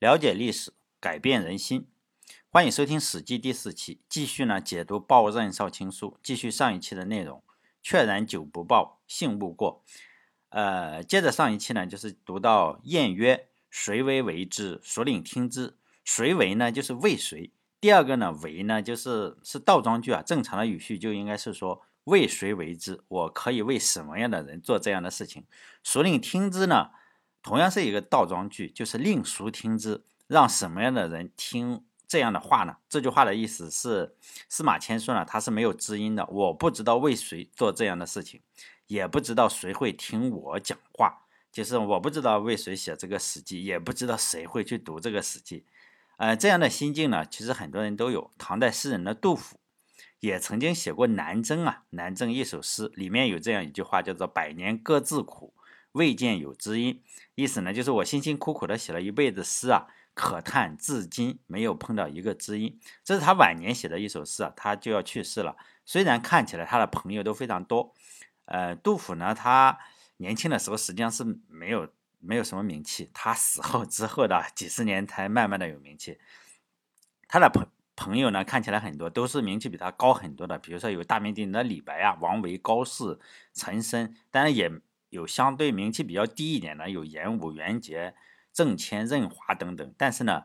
了解历史，改变人心。欢迎收听《史记》第4期，继续解读报任少卿书，继续上一期的内容。确然久不报，幸勿过。接着上一期就是读到晏曰：“谁为之？孰领听之？”谁为呢？就是为谁。第二个呢，为呢就是倒装句啊，正常的语序就应该是说为谁为之，我可以为什么样的人做这样的事情。孰令听之呢，同样是一个倒装句，就是令孰听之，让什么样的人听这样的话呢？这句话的意思是司马迁说他是没有知音的，我不知道为谁做这样的事情，也不知道谁会听我讲话，就是我不知道为谁写这个史记，也不知道谁会去读这个史记。这样的心境呢，其实很多人都有。唐代诗人的杜甫也曾经写过南征啊，南征一首诗里面有这样一句话，叫做百年各自苦，未见有知音。意思呢，就是我辛辛苦苦的写了一辈子诗啊，可叹至今没有碰到一个知音。这是他晚年写的一首诗啊，他就要去世了。虽然看起来他的朋友都非常多，杜甫呢，他年轻的时候实际上是没有什么名气，他死后之后的几十年才慢慢的有名气。他的朋友呢，看起来很多都是名气比他高很多的，比如说有大名鼎鼎的李白啊、王维、高适、岑参，当然也有相对名气比较低一点的，有严武、袁杰、郑谦、任华等等。但是呢，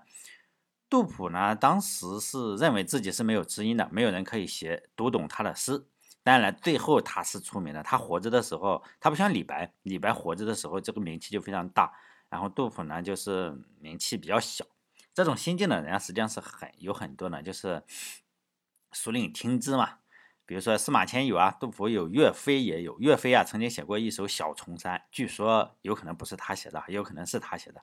杜甫呢，当时是认为自己是没有知音的，没有人可以读懂他的诗。当然最后他是出名的，他活着的时候，他不像李白活着的时候这个名气就非常大，然后杜甫呢就是名气比较小。这种心境的人实际上是有很多呢，就是孰令听之嘛。比如说司马迁有啊，杜甫有，岳飞也有。岳飞啊曾经写过一首《小重山》，据说有可能不是他写的，也有可能是他写的，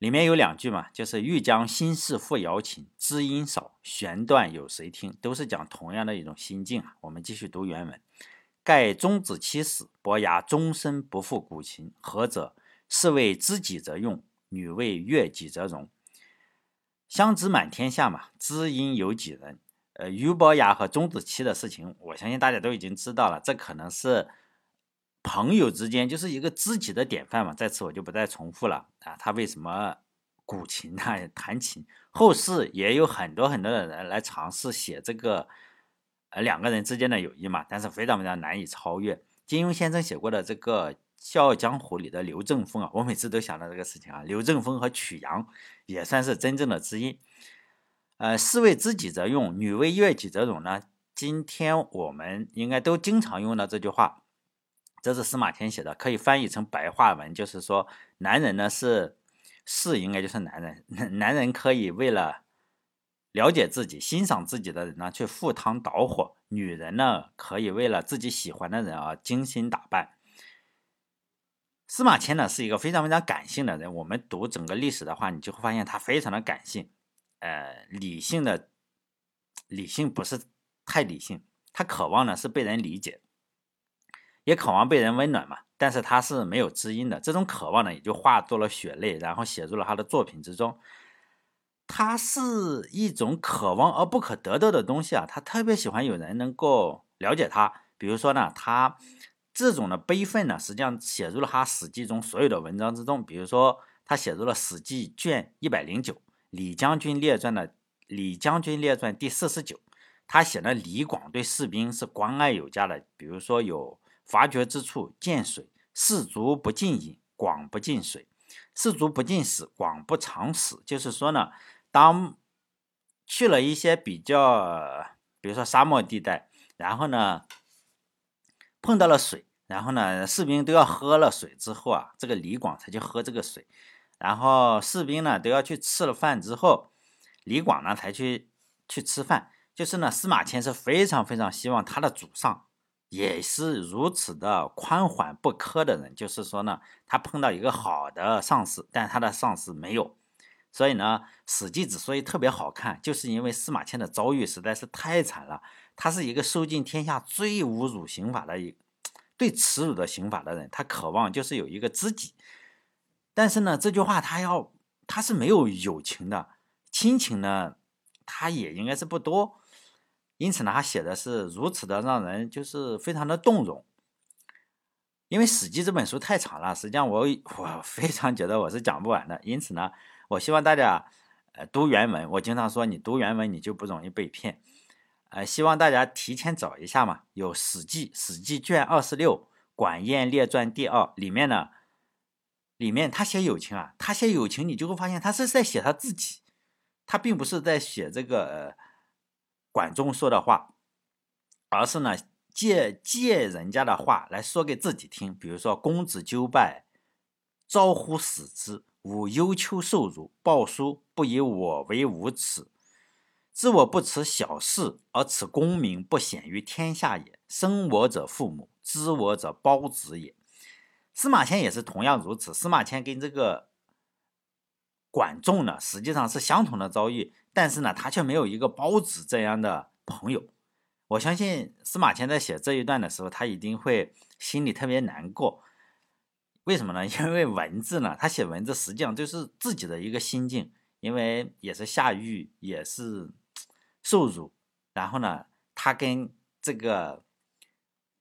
里面有2句嘛，就是欲将心事付瑶琴，知音少，弦断有谁听，都是讲同样的一种心境啊。我们继续读原文。盖钟子期死，伯牙终身不复鼓琴，何者？是谓知己者用，女为悦己者容。相知满天下嘛，知音有几人？俞伯牙和钟子期的事情，我相信大家都已经知道了，这可能是朋友之间就是一个知己的典范嘛，在此我就不再重复了啊。他为什么古琴弹琴，后世也有很多很多的人来尝试写这个2个人之间的友谊嘛，但是非常非常难以超越。金庸先生写过的这个《笑傲江湖》里的刘正风啊，我每次都想到这个事情啊，刘正风和曲阳也算是真正的知音。是谓知己者用，女为悦己者容呢，今天我们应该都经常用到这句话。这是司马迁写的，可以翻译成白话文，就是说男人呢是应该就是男人可以为了了解自己、欣赏自己的人呢去赴汤蹈火，女人呢可以为了自己喜欢的人而精心打扮。司马迁呢是一个非常非常感性的人，我们读整个历史的话，你就会发现他非常的感性，理性不是太理性，他渴望呢是被人理解，也渴望被人温暖嘛，但是他是没有知音的，这种渴望呢也就化作了血泪，然后写入了他的作品之中。他是一种渴望而不可得到的东西啊，他特别喜欢有人能够了解他。比如说呢，他这种的悲愤呢实际上写入了他史记中所有的文章之中，比如说他写入了史记卷109，李将军列传第49，他写的李广对士兵是关爱有加的，比如说有伐绝之处见水，士卒不进饮，广不进水，士卒不进食，广不尝食。就是说呢，当去了一些比如说沙漠地带，然后呢碰到了水，然后呢士兵都要喝了水之后啊，这个李广才去喝这个水，然后士兵呢都要去吃了饭之后，李广呢才去吃饭。就是呢，司马迁是非常非常希望他的祖上也是如此的宽缓不苛的人，就是说呢，他碰到一个好的上司，但他的上司没有。所以呢，《史记》之所以特别好看，就是因为司马迁的遭遇实在是太惨了。他是一个受尽天下最侮辱刑法的最耻辱的刑法的人，他渴望就是有一个知己。但是呢，这句话他是没有友情的，亲情呢，他也应该是不多。因此呢，他写的是如此的让人就是非常的动容。因为《史记》这本书太长了，实际上我非常觉得我是讲不完的，因此呢，我希望大家读原文。我经常说，你读原文你就不容易被骗。希望大家提前找一下嘛，有《史记》卷26《管晏列传》第2里面呢，他写友情啊，他写友情，你就会发现他是在写他自己，他并不是在写这个管仲说的话，而是呢借人家的话来说给自己听。比如说，公子纠拜，招乎使之；吾忧丘受辱，鲍叔不以我为无耻。知我不耻小事，而耻功名不显于天下也。生我者父母，知我者胞子也。司马迁也是同样如此。司马迁跟这个管仲呢，实际上是相同的遭遇，但是呢，他却没有一个胞子这样的朋友。我相信司马迁在写这一段的时候，他一定会心里特别难过。为什么呢？因为文字呢，他写文字实际上就是自己的一个心境，因为也是下狱，也是受辱，然后呢，他跟这个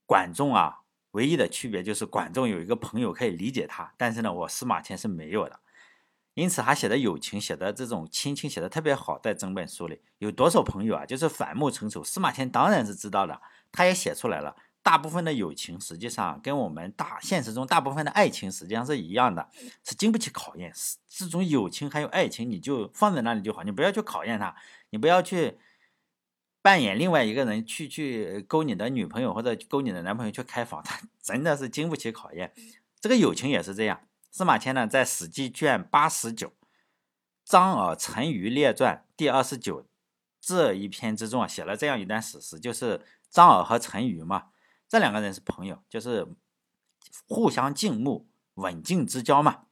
管仲啊，唯一的区别就是管仲有一个朋友可以理解他，但是呢，我司马迁是没有的。因此他写的友情，写的这种亲情写的特别好，在整本书里有多少朋友啊，就是反目成仇，司马迁当然是知道的，他也写出来了。大部分的友情实际上跟我们现实中大部分的爱情实际上是一样的，是经不起考验。这种友情还有爱情，你就放在那里就好，你不要去考验它，你不要去扮演另外一个人去勾你的女朋友或者勾你的男朋友去开房，它真的是经不起考验。这个友情也是这样。司马迁呢，在《史记》卷89《张耳陈馀列传》第29这一篇之中啊，写了这样一段史实，就是张耳和陈馀嘛，这两个人是朋友，就是互相敬慕，刎颈之交嘛。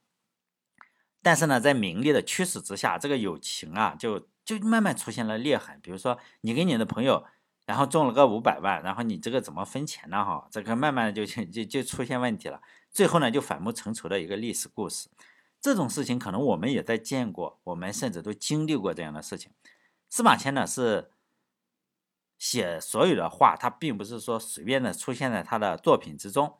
但是呢，在名利的驱使之下，这个友情啊就慢慢出现了裂痕。比如说，你跟你的朋友然后中了个500万，然后你这个怎么分钱呢？这个慢慢就出现问题了，最后呢就反目成仇的一个历史故事。这种事情可能我们也在见过，我们甚至都经历过这样的事情。司马迁呢是写所有的话，他并不是说随便的出现在他的作品之中，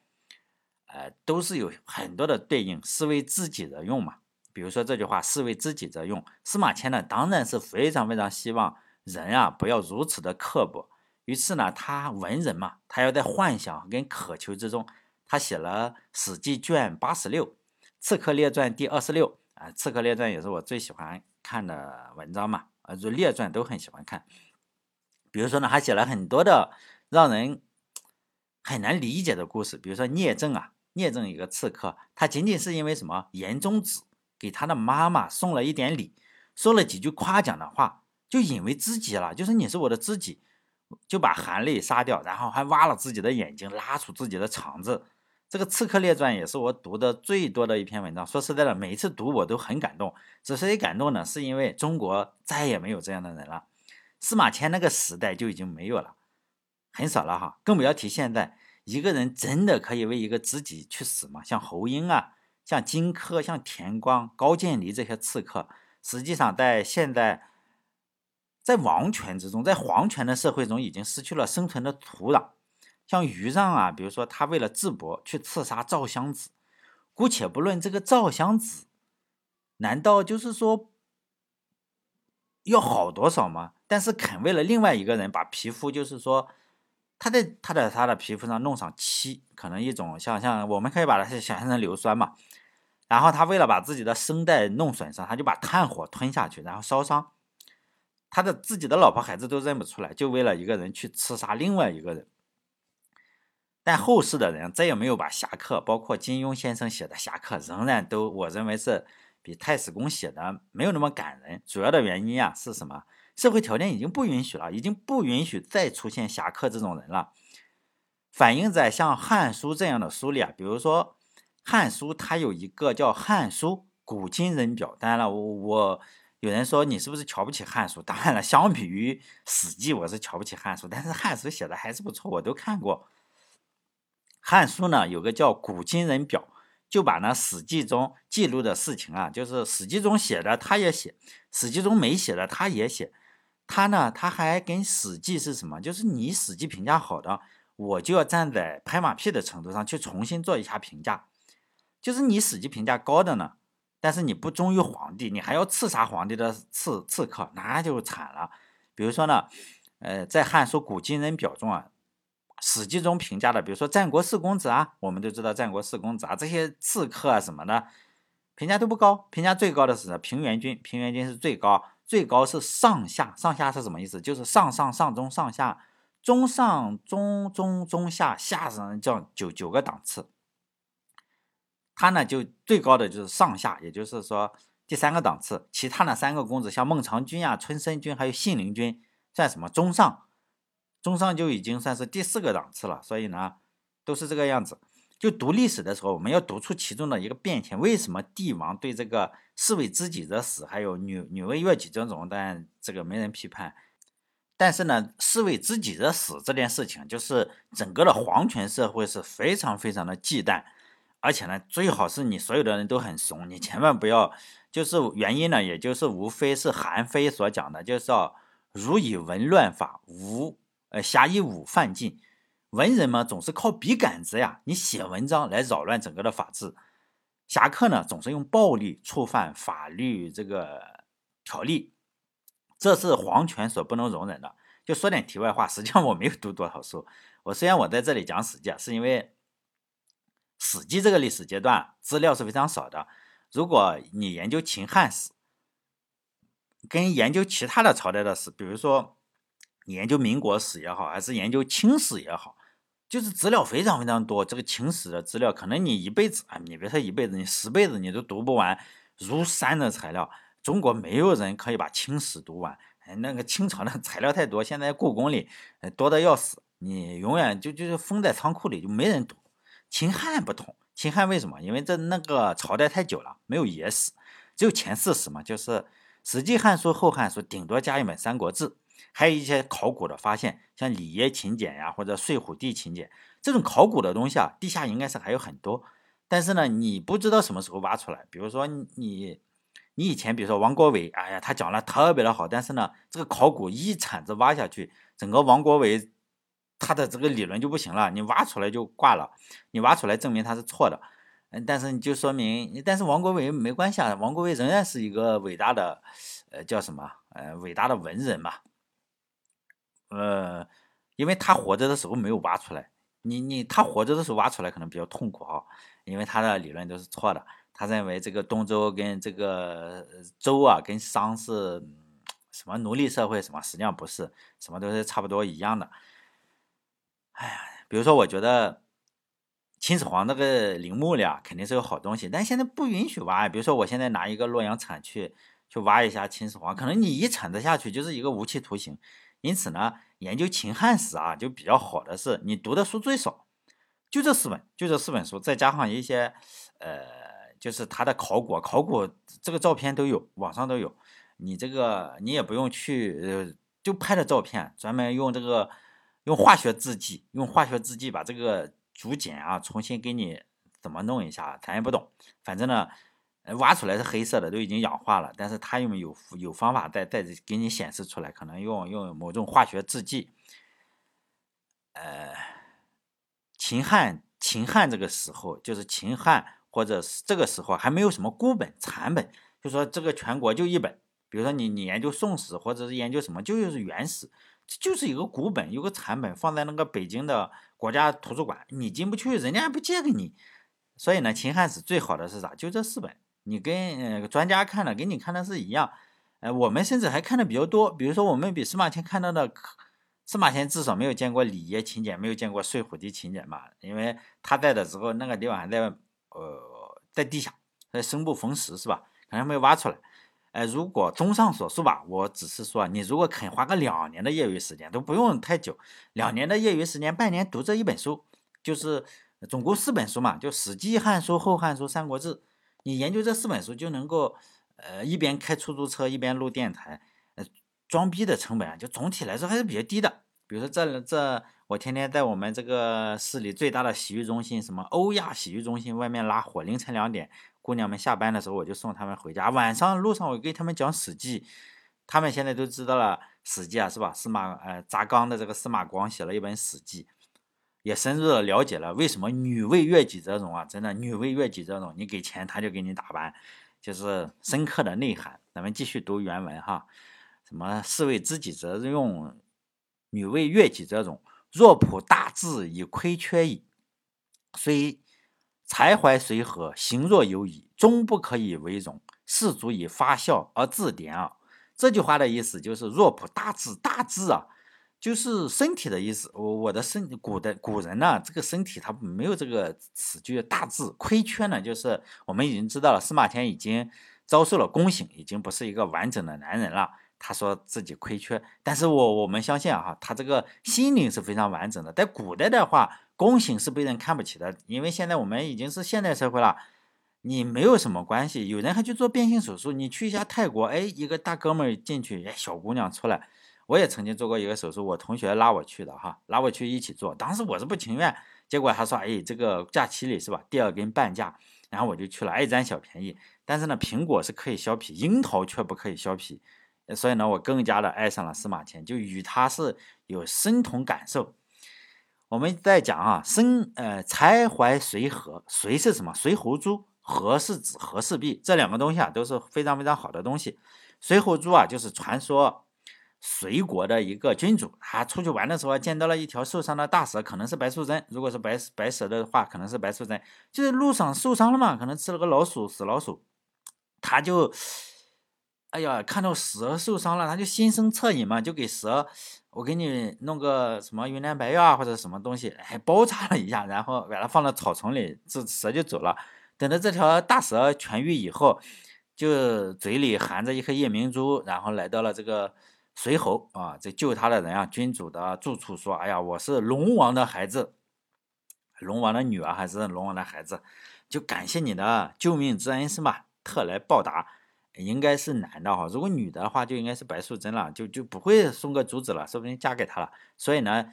都是有很多的对应，是为自己的用嘛。比如说这句话，是为自己的用，司马迁呢当然是非常非常希望人啊不要如此的刻薄。于是呢，他文人嘛，他要在幻想跟渴求之中，他写了《史记》卷86《刺客列传》第26啊，《刺客列传》也是我最喜欢看的文章嘛，就列传都很喜欢看。比如说呢，他写了很多的让人很难理解的故事。比如说聂政一个刺客，他仅仅是因为什么严宗子给他的妈妈送了一点礼，说了几句夸奖的话，就引为知己了，就是你是我的知己，就把韩类杀掉，然后还挖了自己的眼睛，拉出自己的肠子。这个《刺客列传》也是我读的最多的一篇文章，说实在的，每一次读我都很感动。之所以感动呢，是因为中国再也没有这样的人了，司马迁那个时代就已经没有了，很少了哈，更不要提现在。一个人真的可以为一个知己去死吗？像侯婴啊，像荆轲，像田光、高渐离这些刺客，实际上在现在在王权之中，在皇权的社会中已经失去了生存的土壤。像于让啊，比如说他为了智伯去刺杀赵襄子，姑且不论这个赵襄子难道就是说要好多少吗？但是肯为了另外一个人把皮肤，就是说他在他的皮肤上弄上漆，可能一种像我们可以把它想象成硫酸嘛，然后他为了把自己的声带弄损伤，他就把炭火吞下去然后烧伤，他的自己的老婆孩子都认不出来，就为了一个人去刺杀另外一个人。但后世的人再也没有把侠客，包括金庸先生写的侠客，仍然都我认为是比太史公写的没有那么感人。主要的原因啊是什么？社会条件已经不允许了，已经不允许再出现侠客这种人了。反映在像《汉书》这样的书里啊，比如说《汉书》它有一个叫《汉书古今人表》，当然了，我有人说你是不是瞧不起《汉书》，当然了，相比于《史记》我是瞧不起《汉书》，但是《汉书》写的还是不错，我都看过。《汉书》呢有个叫《古今人表》，就把那《史记》中记录的事情啊，就是《史记》中写的他也写，《史记》中没写的他也写。他呢，他还跟《史记》是什么，就是你《史记》评价好的，我就要站在拍马屁的程度上去重新做一下评价。就是你史记评价高的呢，但是你不忠于皇帝，你还要刺杀皇帝的刺客，那就惨了。比如说呢，在《汉书·古今人表》中啊，史记中评价的，比如说战国四公子啊，我们都知道战国四公子啊，这些刺客啊什么的，评价都不高。评价最高的是平原君，平原君是最高，最高是上下，上下是什么意思？就是上上上中上下，中上中中中下下上，这样九个档次。他呢就最高的就是上下，也就是说第三个档次。其他的三个公子，像孟尝君啊、春申君还有信陵君，算什么中上？中上就已经算是第四个档次了。所以呢，都是这个样子。就读历史的时候，我们要读出其中的一个变迁。为什么帝王对这个士为知己者死，还有女为悦己者容，但这个没人批判。但是呢，士为知己者死这件事情，就是整个的皇权社会是非常非常的忌惮。而且呢，最好是你所有的人都很怂，你千万不要。就是原因呢，也就是无非是韩非所讲的，就是要儒以文乱法，侠以武犯禁。文人嘛，总是靠笔杆子呀，你写文章来扰乱整个的法治。侠客呢，总是用暴力触犯法律这个条例，这是皇权所不能容忍的。就说点题外话，实际上我没有读多少书。虽然我在这里讲史记，是因为史记这个历史阶段资料是非常少的。如果你研究秦汉史，跟研究其他的朝代的史，比如说你研究民国史也好，还是研究清史也好，就是资料非常非常多。这个秦史的资料，可能你一辈子啊，你别说一辈子，你10辈子你都读不完，如山的材料。中国没有人可以把清史读完，那个清朝的材料太多，现在故宫里多得要死，你永远就是封在仓库里，就没人读。秦汉不同，秦汉为什么？因为那个朝代太久了，没有野史，只有前四史嘛，就是史记、汉书、后汉书，顶多加一本《三国志》，还有一些考古的发现，像里耶秦简呀，或者睡虎地秦简这种考古的东西啊，地下应该是还有很多。但是呢，你不知道什么时候挖出来。比如说你以前比如说王国维，哎呀，他讲了特别的好，但是呢，这个考古一铲子挖下去，整个王国维他的这个理论就不行了，你挖出来就挂了，你挖出来证明他是错的，但是你就说明，但是王国维没关系啊，王国维仍然是一个伟大的，伟大的文人嘛，因为他活着的时候没有挖出来，他活着的时候挖出来可能比较痛苦啊，因为他的理论都是错的，他认为这个东周跟这个周啊跟商是什么奴隶社会什么，实际上不是，什么都是差不多一样的。哎呀，比如说我觉得秦始皇那个陵墓里啊，肯定是有好东西，但现在不允许挖。比如说我现在拿一个洛阳铲去挖一下秦始皇，可能你一铲子下去就是一个无期徒刑。因此呢，研究秦汉史啊，就比较好的是你读的书最少，就这四本书，再加上一些就是他的考古这个照片都有，网上都有，你也不用去就拍的照片，专门用这个。用化学制剂把这个竹简啊重新给你怎么弄一下，咱也不懂。反正呢，挖出来是黑色的，都已经氧化了，但是它用有方法再给你显示出来，可能用某种化学制剂。秦汉这个时候，就是秦汉或者这个时候还没有什么孤本残本，就说这个全国就一本。比如说你研究宋史或者是研究什么，就是原始。就是一个古本，有个残本放在那个北京的国家图书馆，你进不去，人家还不借给你。所以呢，秦汉史最好的是啥？就这4本，你跟专家看的跟你看的是一样。我们甚至还看的比较多，比如说我们比司马迁看到的，司马迁至少没有见过里耶秦简，没有见过睡虎地秦简嘛，因为他在的时候那个地方还在地下，生不逢时是吧？可能没有挖出来。如果综上所述吧，我只是说，你如果肯花个2年的业余时间，都不用太久，2年的业余时间，半年读这一本书，就是总共4本书嘛，就《史记》《汉书》《后汉书》《三国志》，你研究这4本书就能够，一边开出租车一边录电台，装逼的成本啊，就总体来说还是比较低的。比如说这，我天天在我们这个市里最大的洗浴中心，什么欧亚洗浴中心外面拉火，凌晨2点。姑娘们下班的时候我就送她们回家，晚上路上我给她们讲史记，她们现在都知道了史记啊，是吧？司马砸缸的这个司马光写了一本史记，也深入的了解了为什么女为悦己者容啊，真的女为悦己者容，你给钱他就给你打扮，就是深刻的内涵。咱们继续读原文哈，什么士为知己者用，女为悦己者容，若朴大志以亏缺矣，虽才怀随和，行若有矣，终不可以为荣，是足以发笑而自典啊。这句话的意思就是若朴大志，大志啊就是身体的意思。我的身古人呢、这个身体他没有这个词句。大志亏缺呢，就是我们已经知道了司马迁已经遭受了宫刑，已经不是一个完整的男人了，他说自己亏缺，但是我们相信啊，他这个心灵是非常完整的。在古代的话，宫刑是被人看不起的，因为现在我们已经是现代社会了，你没有什么关系，有人还去做变性手术。你去一下泰国，哎，一个大哥们儿进去，哎，小姑娘出来。我也曾经做过一个手术，我同学拉我去的哈，拉我去一起做，当时我是不情愿，结果他说，哎，这个假期里是吧，第二根半价，然后我就去了，爱占小便宜。但是呢，苹果是可以削皮，樱桃却不可以削皮，所以呢，我更加的爱上了司马迁，就与他是有深同感受。我们在讲啊，才怀随和，随是什么？随侯珠，和是指和氏璧，这两个东西啊都是非常非常好的东西。随侯珠啊，就是传说隋国的一个君主，他出去玩的时候见到了一条受伤的大蛇，可能是白素贞，如果是白蛇的话，可能是白素贞，就是路上受伤了嘛，可能吃了个老鼠，死老鼠，他就哎呀，看到蛇受伤了，他就心生恻隐嘛，就给蛇，我给你弄个什么云南白药啊，或者什么东西，哎，包扎了一下，然后把它放到草丛里，这蛇就走了。等到这条大蛇痊愈以后，就嘴里含着一颗夜明珠，然后来到了这个随侯啊，这救他的人啊，君主的住处，说，哎呀，我是龙王的孩子，龙王的女儿还是龙王的孩子，就感谢你的救命之恩是吧？特来报答。应该是男的哈，如果女的话就应该是白素贞了，就不会送个竹子了，说不定嫁给他了。所以呢，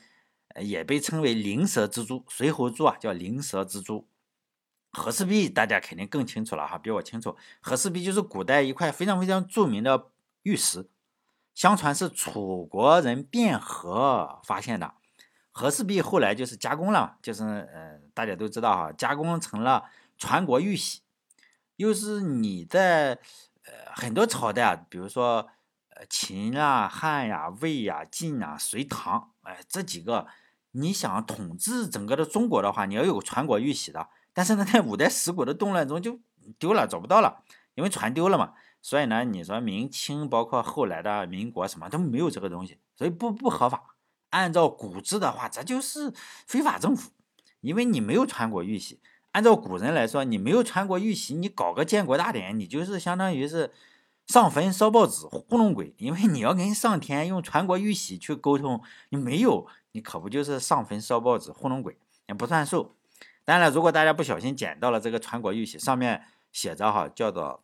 也被称为灵蛇之珠，随侯珠啊，叫灵蛇之珠。和氏璧大家肯定更清楚了哈，比我清楚。和氏璧就是古代一块非常非常著名的玉石，相传是楚国人卞和发现的。和氏璧后来就是加工了，就是大家都知道哈，加工成了传国玉玺。又是你在很多朝代啊，比如说秦啊、汉呀、魏呀、晋啊、隋唐，哎，这几个你想统治整个的中国的话，你要有传国玉玺的。但是呢，在五代十国的动乱中就丢了，找不到了，因为传丢了嘛。所以呢，你说明清包括后来的民国什么都没有这个东西，所以不合法。按照古制的话，这就是非法政府，因为你没有传国玉玺。按照古人来说，你没有传国玉玺，你搞个建国大典，你就是相当于是上坟烧报纸糊弄鬼，因为你要跟上天用传国玉玺去沟通，你没有，你可不就是上坟烧报纸糊弄鬼，也不算数。当然了，如果大家不小心捡到了这个传国玉玺，上面写着哈，叫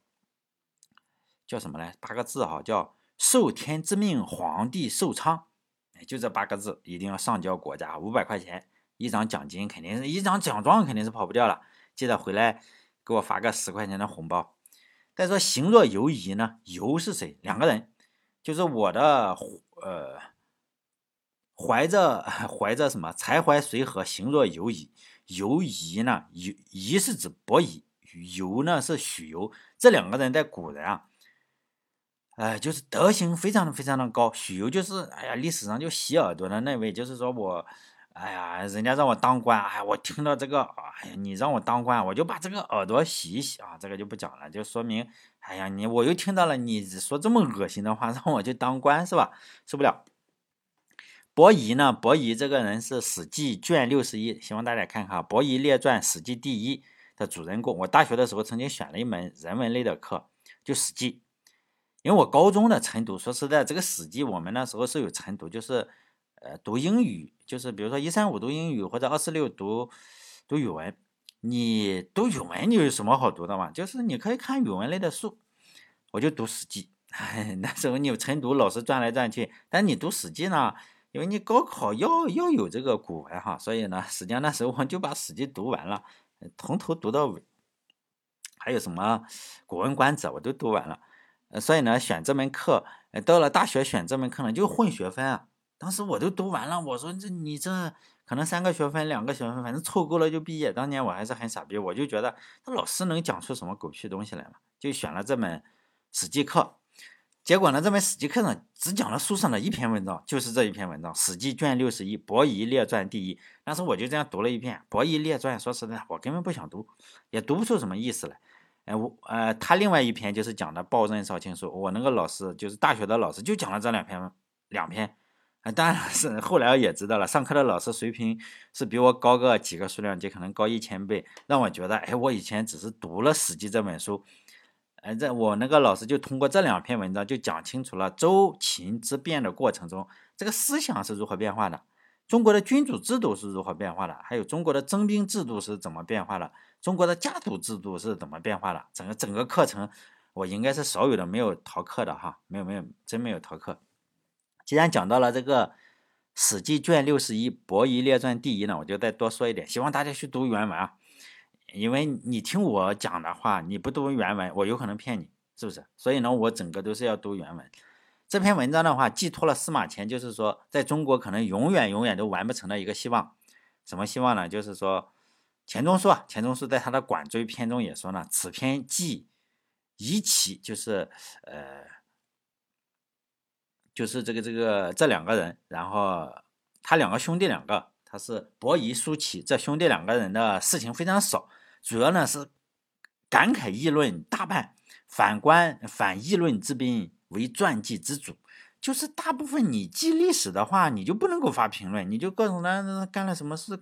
什么呢？八个字哈，叫受天之命，皇帝寿昌，就这八个字，一定要上交国家500块钱。一张奖金肯定是一张奖状，肯定是跑不掉了。记得回来给我发个10块钱的红包。再说行若游矣呢？游是谁？两个人，就是我的怀着什么？才怀随和，行若游矣。游夷呢？夷是指伯夷，游呢是许由。这两个人在古人啊，就是德行非常非常的高。许由就是哎呀，历史上就洗耳朵的那位，就是说我。哎呀，人家让我当官，哎，我听到这个，哎呀，你让我当官，我就把这个耳朵洗一洗啊，这个就不讲了，就说明，哎呀，我又听到了你说这么恶心的话，让我去当官是吧？受不了。伯夷呢，伯夷这个人是《史记》卷61，希望大家看看《伯夷列传》《史记》第一的主人公。我大学的时候曾经选了一门人文类的课，就《史记》，因为我高中的晨读，说实在，这个《史记》我们那时候是有晨读，就是。读英语，就是比如说135读英语，或者246读语文。你读语文，你有什么好读的嘛？就是你可以看语文类的书，我就读《史记》。那时候你有晨读，老师转来转去，但你读《史记》呢，因为你高考要有这个古文哈，所以呢，实际上那时候我就把《史记》读完了，从头读到尾。还有什么古文观止我都读完了，所以呢，选这门课，到了大学选这门课呢，就混学分啊。当时我都读完了，我说这你这可能3个学分2个学分，反正凑够了就毕业。当年我还是很傻逼，我就觉得那老师能讲出什么狗屁东西来嘛，就选了这门史记课。结果呢，这门史记课呢只讲了书上的一篇文章，就是这一篇文章《史记》卷61《伯夷列传》第一。但是我就这样读了一遍《伯夷列传》，说实在我根本不想读，也读不出什么意思来。他另外一篇就是讲的《报任少卿书》，我那个老师就是大学的老师就讲了这两篇。当然是后来也知道了，上课的老师水平是比我高个几个数量级，可能高1000倍，让我觉得我以前只是读了《史记》这本书。我那个老师就通过这2篇文章就讲清楚了周秦之变的过程中，这个思想是如何变化的，中国的君主制度是如何变化的，还有中国的征兵制度是怎么变化的，中国的家族制度是怎么变化的。整个课程我应该是少有的没有逃课的哈，没有真没有逃课。既然讲到了这个《史记》卷61《伯夷列传》第一呢，我就再多说一点，希望大家去读原文啊。因为你听我讲的话，你不读原文我有可能骗你，是不是？所以呢，我整个都是要读原文。这篇文章的话寄托了司马迁，就是说在中国可能永远都完不成的一个希望。什么希望呢？就是说钱钟书在他的《管邹》篇中也说呢，此篇既遗其，就是这个这两个人，然后他两个兄弟两个，他是伯夷叔齐，这兄弟两个人的事情非常少，主要呢是感慨议论大半，反议论之宾为传记之主。就是大部分你记历史的话，你就不能够发评论，你就各种的干了什么事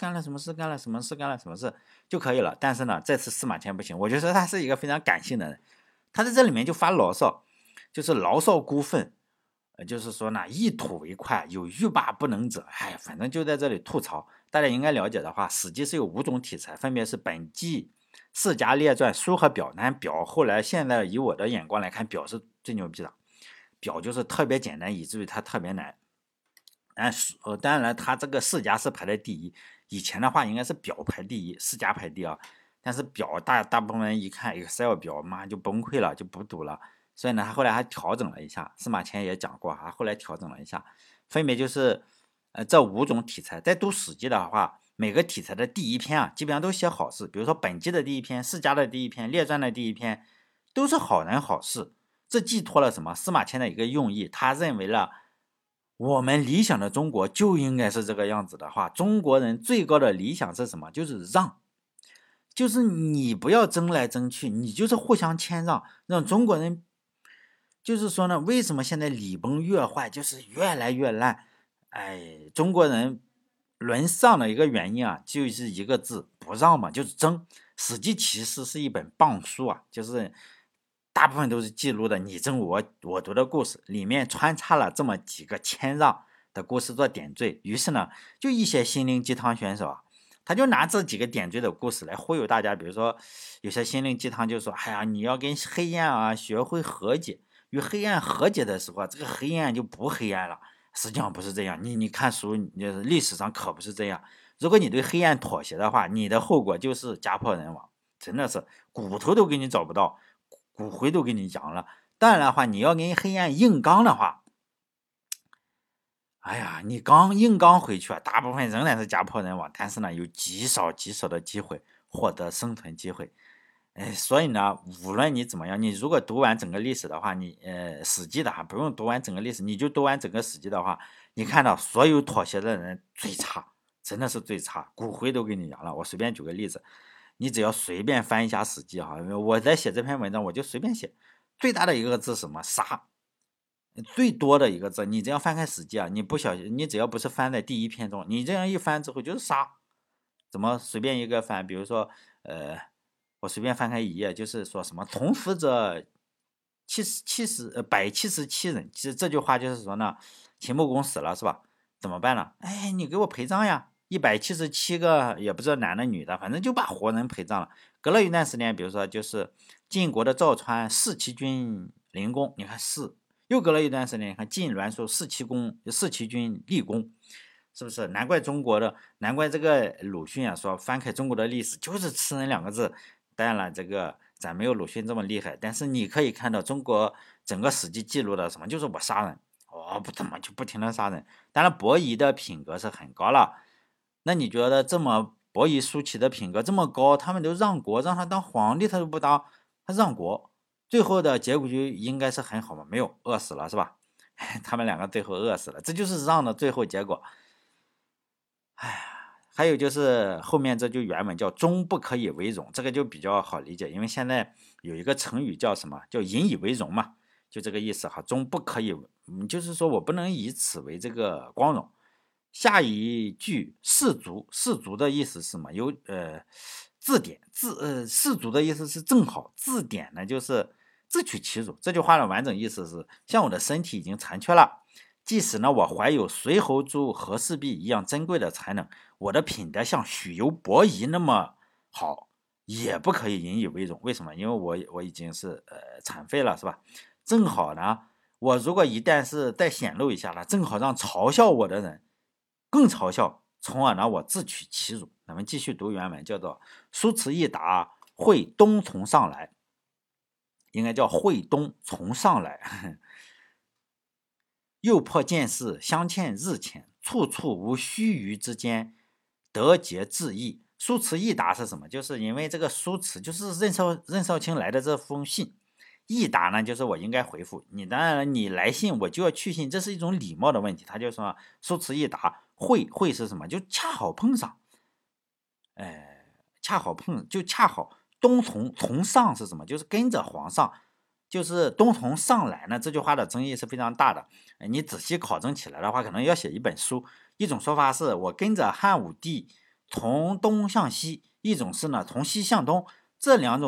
就可以了。但是呢，这次司马迁不行，我就说他是一个非常感性的人，他在这里面就发牢骚，就是牢骚孤愤，就是说呢，一吐为快，有欲罢不能者。反正就在这里吐槽。大家应该了解的话，《史记》是有5种题材，分别是本纪、世家列传、书和表。但表后来现在以我的眼光来看，表是最牛逼的，表就是特别简单，以至于它特别难。当然它这个世家是排在第一，以前的话应该是表排第一，世家排第二。但是表大部分人一看 Excel 表，妈就崩溃了，就不读了。所以呢，他后来还调整了一下，司马迁也讲过，他后来调整了一下，分别就是这5种题材。在读《史记》的话，每个题材的第一篇啊，基本上都写好事，比如说本纪的第一篇、世家的第一篇、列传的第一篇，都是好人好事。这寄托了什么？司马迁的一个用意，他认为了我们理想的中国就应该是这个样子的话，中国人最高的理想是什么？就是让。就是你不要争来争去，你就是互相谦让，让中国人。就是说呢，为什么现在礼崩乐坏，就是越来越烂？中国人沦丧的一个原因啊，就是一个字，不让嘛，就是争。《史记》其实是一本棒书啊，就是大部分都是记录的你争我夺的故事，里面穿插了这么几个谦让的故事做点缀。于是呢，就一些心灵鸡汤选手啊，他就拿这几个点缀的故事来忽悠大家。比如说，有些心灵鸡汤就说：“你要跟黑暗啊学会和解。”与黑暗和解的时候，这个黑暗就不黑暗了。实际上不是这样，你看书，历史上可不是这样。如果你对黑暗妥协的话，你的后果就是家破人亡，真的是骨头都给你找不到，骨灰都给你扬了。当然的话，你要跟黑暗硬刚的话，你硬刚回去啊，大部分仍然是家破人亡。但是呢，有极少的机会获得生存机会。所以呢，无论你怎么样，你如果读完整个历史的话，你史记的话不用读完整个历史，你就读完整个史记的话，你看到所有妥协的人最差，真的是最差，骨灰都给你扬了。我随便举个例子，你只要随便翻一下史记哈，我在写这篇文章我就随便写，最大的一个字什么杀，最多的一个字，你只要翻开史记啊，你不小心，你只要不是翻在第一篇中，你这样一翻之后就是杀，怎么随便一个翻，比如说我随便翻开一页，就是说什么从死者177人，其实这句话就是说呢，秦穆公死了是吧？怎么办呢？你给我陪葬呀！177个也不知道男的女的，反正就把活人陪葬了。隔了一段时间，比如说就是晋国的赵川弑其君灵公，你看又隔了一段时间，你看晋栾书弑其君厉公。是不是？难怪这个鲁迅啊说翻开中国的历史就是吃人2个字。当然了，这个咱没有鲁迅这么厉害，但是你可以看到中国整个史记记录的什么，就是我杀人，我不怎么就不停的杀人。当然，伯夷的品格是很高了。那你觉得这么伯夷叔齐的品格这么高，他们都让国，让他当皇帝他都不当，他让国，最后的结果就应该是很好嘛？没有，饿死了是吧？他们两个最后饿死了，这就是让的最后结果。哎呀，还有就是后面这就原文叫终不可以为荣，这个就比较好理解，因为现在有一个成语叫什么，叫引以为荣嘛，就这个意思哈。终不可以，就是说我不能以此为这个光荣。下一句士卒，士卒的意思是什么？有字典士卒的意思是正好，字典呢就是自取其辱。这句话的完整意思是，像我的身体已经残缺了，即使呢我怀有随侯诸和氏璧一样珍贵的才能，我的品德像许由、伯夷那么好，也不可以引以为荣。为什么？因为我已经是残废了，是吧？正好呢，我如果一旦是再显露一下了，正好让嘲笑我的人更嘲笑，从而呢我自取其辱。咱们继续读原文，叫做叔迟一答，惠东从上来。应该叫惠东从上来，又破见识相欠日浅，处处无须臾之间，得节致意。叔迟一答是什么？就是因为这个叔迟就是任少卿来的这封信，一答呢就是我应该回复你，当然你来信我就要去信，这是一种礼貌的问题。他就说叔迟一答，会是什么？就恰好碰上，恰好。东从上是什么？就是跟着皇上，就是东从上来呢。这句话的争议是非常大的，你仔细考证起来的话，可能要写一本书。一种说法是我跟着汉武帝从东向西，一种是呢从西向东。这两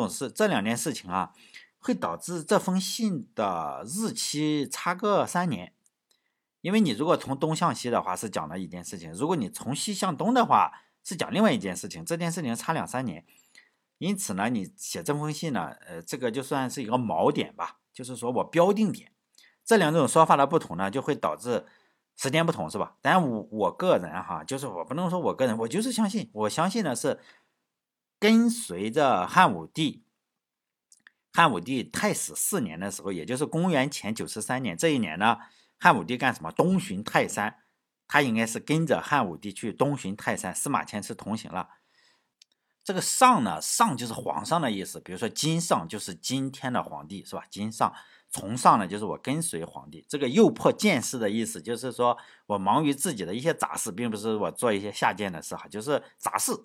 件事情啊，会导致这封信的日期差个3年。因为你如果从东向西的话是讲了一件事情，如果你从西向东的话是讲另外一件事情，这件事情差2-3年。因此呢，你写这封信呢，这个就算是一个锚点吧，就是说我标定点。这两种说法的不同呢，就会导致时间不同，是吧？但我个人哈，就是我不能说我个人，我就是相信，我相信的是跟随着汉武帝太史4年的时候，也就是公元前93年，这一年呢，汉武帝干什么？东巡泰山，他应该是跟着汉武帝去东巡泰山，司马迁是同行了。这个上呢，上就是皇上的意思，比如说今上就是今天的皇帝，是吧？今上从上呢，就是我跟随皇帝。这个又破见识的意思，就是说我忙于自己的一些杂事，并不是我做一些下贱的事哈，就是杂事。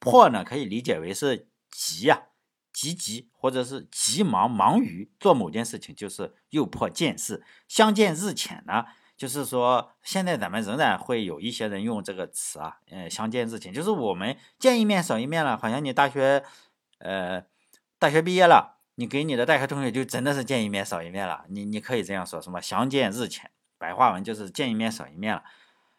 破呢，可以理解为是急呀、急或者是急忙、忙于做某件事情，就是又破见识。相见日浅呢，就是说现在咱们仍然会有一些人用这个词啊，相见日浅，就是我们见一面少一面了。好像你大学毕业了，你给你的大学同学就真的是见一面少一面了，你可以这样说，什么相见日浅，白话文就是见一面少一面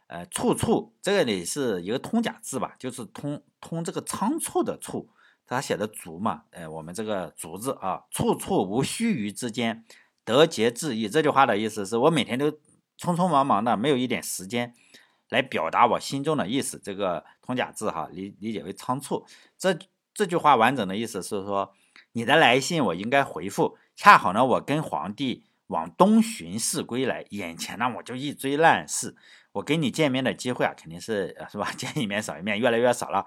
了。处这里是一个通假字吧，就是通这个仓促的处，他写的卒嘛，我们这个卒字啊，处处无须臾之间，得节致意。这句话的意思是我每天都匆匆忙忙的，没有一点时间来表达我心中的意思。这个通假字哈，理解为仓促。这句话完整的意思是说，你的来信我应该回复，恰好呢我跟皇帝往东巡视归来，眼前呢我就一堆烂事，我跟你见面的机会啊肯定是吧，见一面少一面，越来越少了。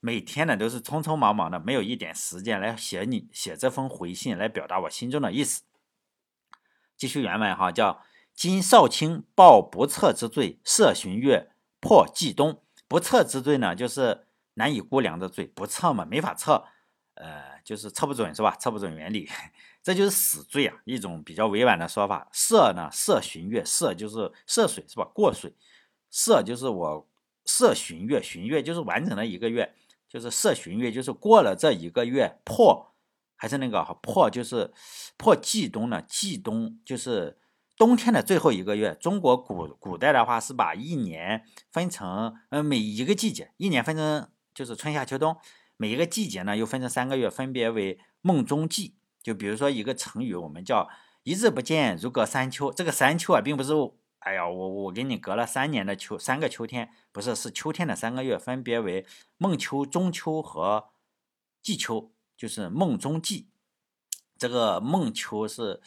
每天呢都是匆匆忙忙的，没有一点时间来写这封回信，来表达我心中的意思。继续原文哈，叫今少卿报不测之罪，涉旬月，破冀东。不测之罪呢，就是难以估量的罪，不测嘛，没法测，就是测不准，是吧？测不准原理，这就是死罪啊，一种比较委婉的说法。涉呢，涉旬月，涉就是涉水，是吧？过水，涉就是我涉旬月，旬月就是完整的一个月，就是涉旬月，就是过了这一个月。破还是那个破，就是破冀东呢，冀东就是冬天的最后一个月。中国古代的话是把一年分成每一个季节，一年分成就是春夏秋冬，每一个季节呢又分成3个月，分别为孟中季。就比如说一个成语，我们叫一日不见如隔三秋，这个三秋啊并不是哎呀我给你隔了3年的秋，3个秋天，不是，是秋天的3个月，分别为孟秋、中秋和季秋，就是孟中季。这个孟秋是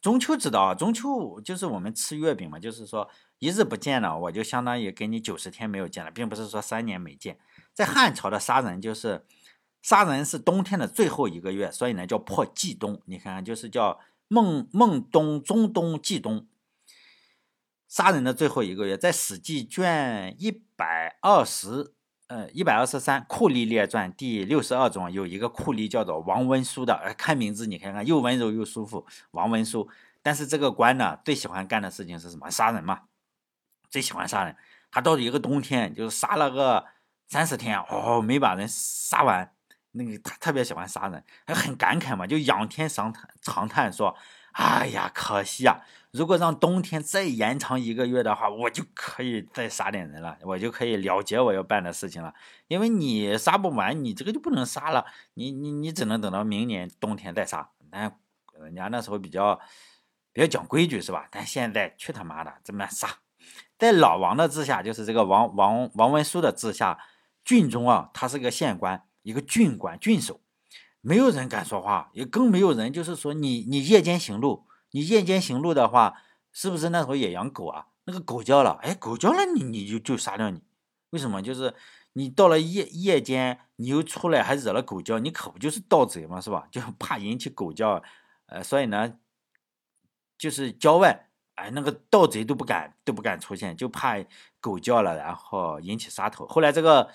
中秋知道啊，中秋就是我们吃月饼嘛，就是说一日不见了，我就相当于给你90天没有见了，并不是说3年没见。在汉朝的杀人，就是杀人是冬天的最后一个月，所以呢叫破季冬。你看，就是叫孟冬、中冬、季冬，杀人的最后一个月。在《史记》卷123《酷吏列传》第62中有一个酷吏叫做王文书的，看名字你看看又温柔又舒服，王文书。但是这个官呢最喜欢干的事情是什么？杀人嘛，最喜欢杀人。他到了一个冬天就是杀了个30天，没把人杀完，那个他特别喜欢杀人，很感慨嘛，就仰天长叹说，哎呀可惜啊，如果让冬天再延长1个月的话，我就可以再杀点人了，我就可以了结我要办的事情了。因为你杀不完，你这个就不能杀了，你只能等到明年冬天再杀。但人家那时候比较讲规矩是吧，但现在去他妈的这么杀。在老王的治下，就是这个王文书的治下，郡中啊他是个县官，一个郡官郡守，没有人敢说话，也更没有人就是说你夜间行路，你夜间行路的话，是不是那时候也养狗啊？那个狗叫了，狗叫了你就杀掉你，为什么？就是你到了夜间，你又出来还惹了狗叫，你可不就是盗贼嘛，是吧？就怕引起狗叫，所以呢，就是郊外，那个盗贼都不敢出现，就怕狗叫了，然后引起杀头。后来这个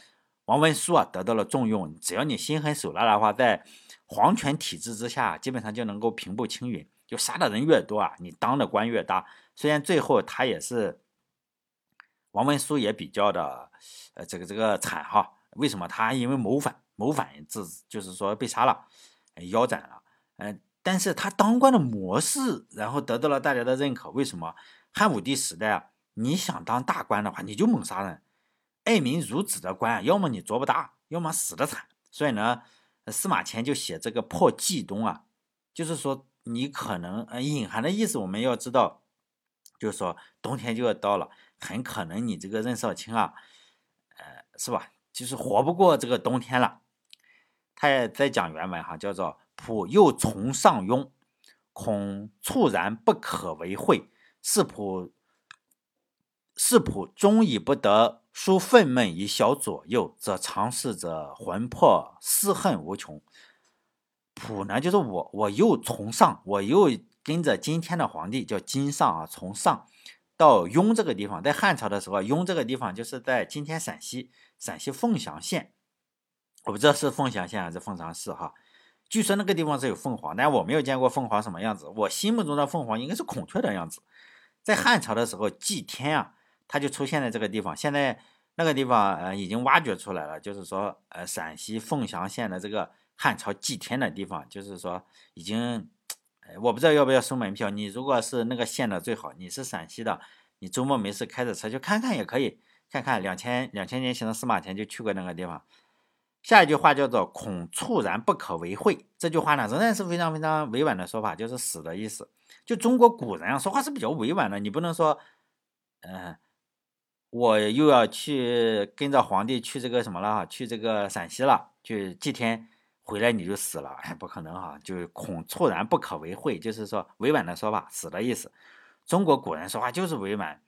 王文书啊得到了重用，只要你心狠手辣的话，在皇权体制之下，基本上就能够平步青云。就杀的人越多啊，你当的官越大。虽然最后他也是王文书也比较的这个惨哈。为什么？他因为谋反就是说被杀了，腰斩了。但是他当官的模式然后得到了大家的认可。为什么？汉武帝时代啊，你想当大官的话，你就猛杀人，爱民如子的官，要么你做不大，要么死得惨。所以呢，司马迁就写这个破季冬啊，就是说你可能隐含的意思，我们要知道，就是说冬天就要到了，很可能你这个任少卿啊，是吧？就是活不过这个冬天了。他也在讲原文哈，叫做“仆又从上庸，恐猝然不可为会，是仆终以不得。”书愤懑以小左右，则尝试者魂魄思恨无穷。仆呢，就是我又从上，我又跟着今天的皇帝叫今上啊，从上到雍这个地方。在汉朝的时候，雍这个地方就是在今天陕西凤翔县，我不知道是凤翔县还是凤翔市哈。据说那个地方是有凤凰，但我没有见过凤凰什么样子，我心目中的凤凰应该是孔雀的样子。在汉朝的时候，祭天啊它就出现在这个地方。现在那个地方已经挖掘出来了，就是说陕西凤翔县的这个汉朝祭天的地方，就是说已经我不知道要不要收门票，你如果是那个县的最好，你是陕西的，你周末没事开着车去看看也可以，看看2000年前的司马迁就去过那个地方。下一句话叫做恐猝然不可为会，这句话呢仍然是非常非常委婉的说法，就是死的意思。就中国古人啊说话是比较委婉的，你不能说我又要去跟着皇帝去这个什么了，去这个陕西了，去祭天，回来你就死了，不可能哈，就是恐猝然不可为会，就是说委婉的说法，死的意思。中国古人说话就是委婉，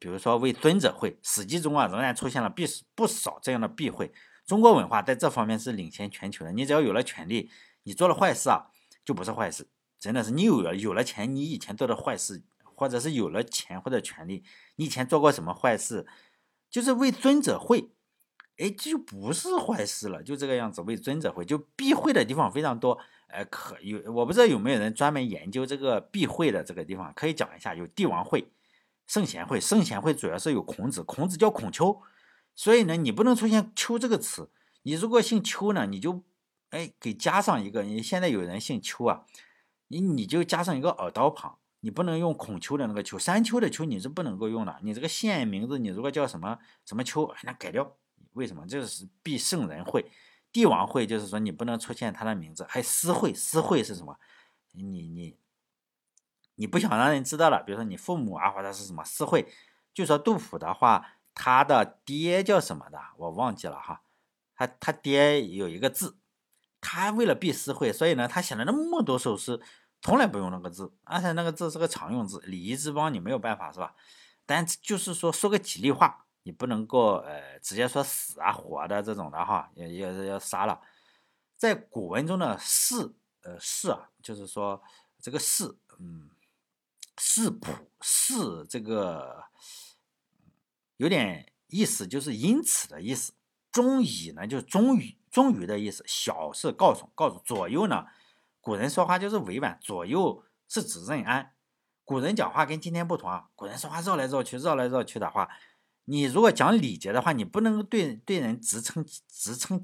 比如说为尊者讳，《史记》中啊仍然出现了不少这样的避讳。中国文化在这方面是领先全球的，你只要有了权利，你做了坏事啊就不是坏事，真的是你有了钱，你以前做的坏事。或者是有了钱或者权利，你以前做过什么坏事，就是为尊者讳，这就不是坏事了，就这个样子，为尊者讳。就避讳的地方非常多，我不知道有没有人专门研究这个避讳的这个地方，可以讲一下。有帝王讳、圣贤讳，主要是有孔子叫孔丘，所以呢你不能出现丘这个词，你如果姓丘呢，你就给加上一个，你现在有人姓丘啊，你就加上一个耳刀旁，你不能用孔丘的那个丘，山丘的丘你是不能够用的。你这个县名字，你如果叫什么什么丘，那改掉。为什么？这是避圣人讳。帝王讳就是说你不能出现他的名字。还私讳是什么？你不想让人知道了，比如说你父母啊，或者是什么私讳。就说杜甫的话，他的爹叫什么的，我忘记了哈。他爹有一个字，他为了避私讳，所以呢，他写了那么多首诗。从来不用那个字，而且那个字是个常用字，礼仪之邦你没有办法是吧？但就是说个吉利话，你不能够直接说死啊活的这种的哈，也要杀了。在古文中的是啊，就是说这个是是谱是这个有点意思，就是因此的意思。终以呢就是终于的意思，小是告诉左右呢。古人说话就是委婉，左右是指任安。古人讲话跟今天不同啊，古人说话绕来绕去的话，你如果讲礼节的话，你不能对人直称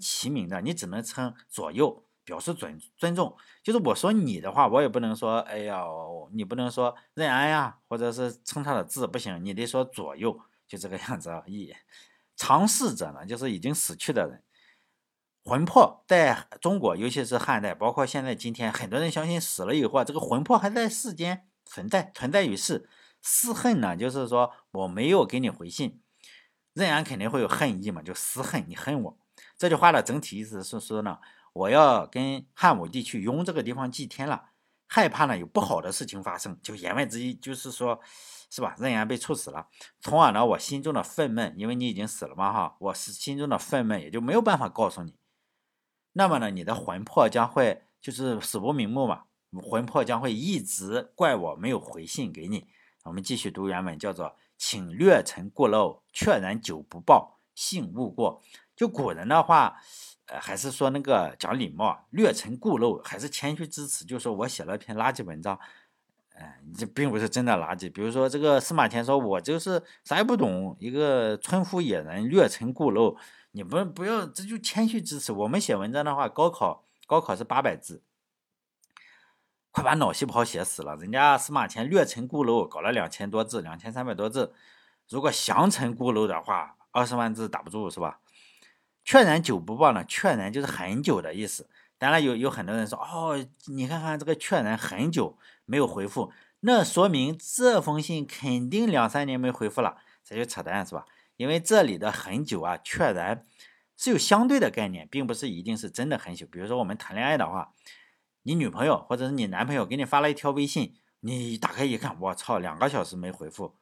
其名的，你只能称左右，表示尊重。就是我说你的话，我也不能说哎呀，你不能说任安呀、啊，或者是称他的字不行，你得说左右，就这个样子啊。常逝者呢，就是已经死去的人。魂魄在中国，尤其是汉代，包括现在今天，很多人相信死了以后，这个魂魄还在世间存在于世。私恨呢，就是说我没有给你回信，任安肯定会有恨意嘛，就私恨，你恨我。这句话的整体意思是说呢，我要跟汉武帝去雍这个地方祭天了，害怕呢有不好的事情发生，就言外之意就是说，是吧？任安被处死了，从而呢我心中的愤懑，因为你已经死了嘛哈，我心中的愤懑也就没有办法告诉你。那么呢，你的魂魄将会就是死不瞑目嘛，魂魄将会一直怪我没有回信给你。我们继续读原文，叫做“请略陈故陋，却然久不报，幸勿过”。就古人的话，还是说那个讲礼貌，略陈故陋还是谦虚之词，就是说我写了篇垃圾文章，这并不是真的垃圾。比如说这个司马迁说，我就是啥也不懂，一个村夫野人，略陈故陋。你不要，这就谦虚之词。我们写文章的话，高考是800字，快把脑细胞写死了。人家司马迁略陈故陋搞了2000多字，2300多字，如果详陈故陋的话，20万字打不住是吧？确然久不报呢，确然就是很久的意思。当然有很多人说，哦，你看这个确然很久没有回复，那说明这封信肯定2-3年没回复了，这就扯淡是吧？因为这里的很久啊，确然是有相对的概念，并不是一定是真的很久。比如说我们谈恋爱的话，你女朋友或者是你男朋友给你发了一条微信，你打开一看，我操，2个小时没回复，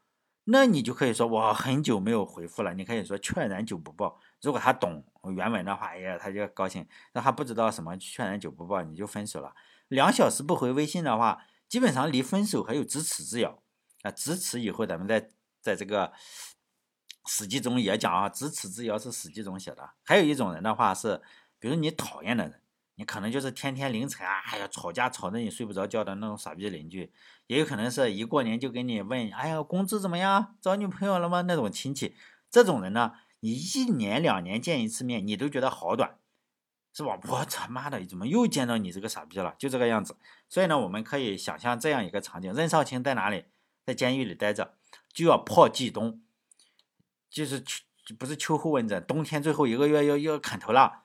那你就可以说我很久没有回复了，你可以说确然久不报。如果他懂原文的话，哎呀，他就高兴；那他不知道什么确然久不报，你就分手了。2小时不回微信的话，基本上离分手还有咫尺之遥啊！咫尺以后，咱们在这个史记中也讲啊，咫尺之遥是史记中写的。还有一种人的话是，比如你讨厌的人，你可能就是天天凌晨啊，哎呀吵架吵得你睡不着觉的那种傻逼邻居，也有可能是一过年就给你问，哎呀工资怎么样，找女朋友了吗那种亲戚。这种人呢，你1年2年见一次面，你都觉得好短，是吧？我他妈的怎么又见到你这个傻逼了，就这个样子。所以呢，我们可以想象这样一个场景：任少卿在哪里？在监狱里待着，就要破季冬。就是不是秋后问诊，冬天最后1个月要砍头了，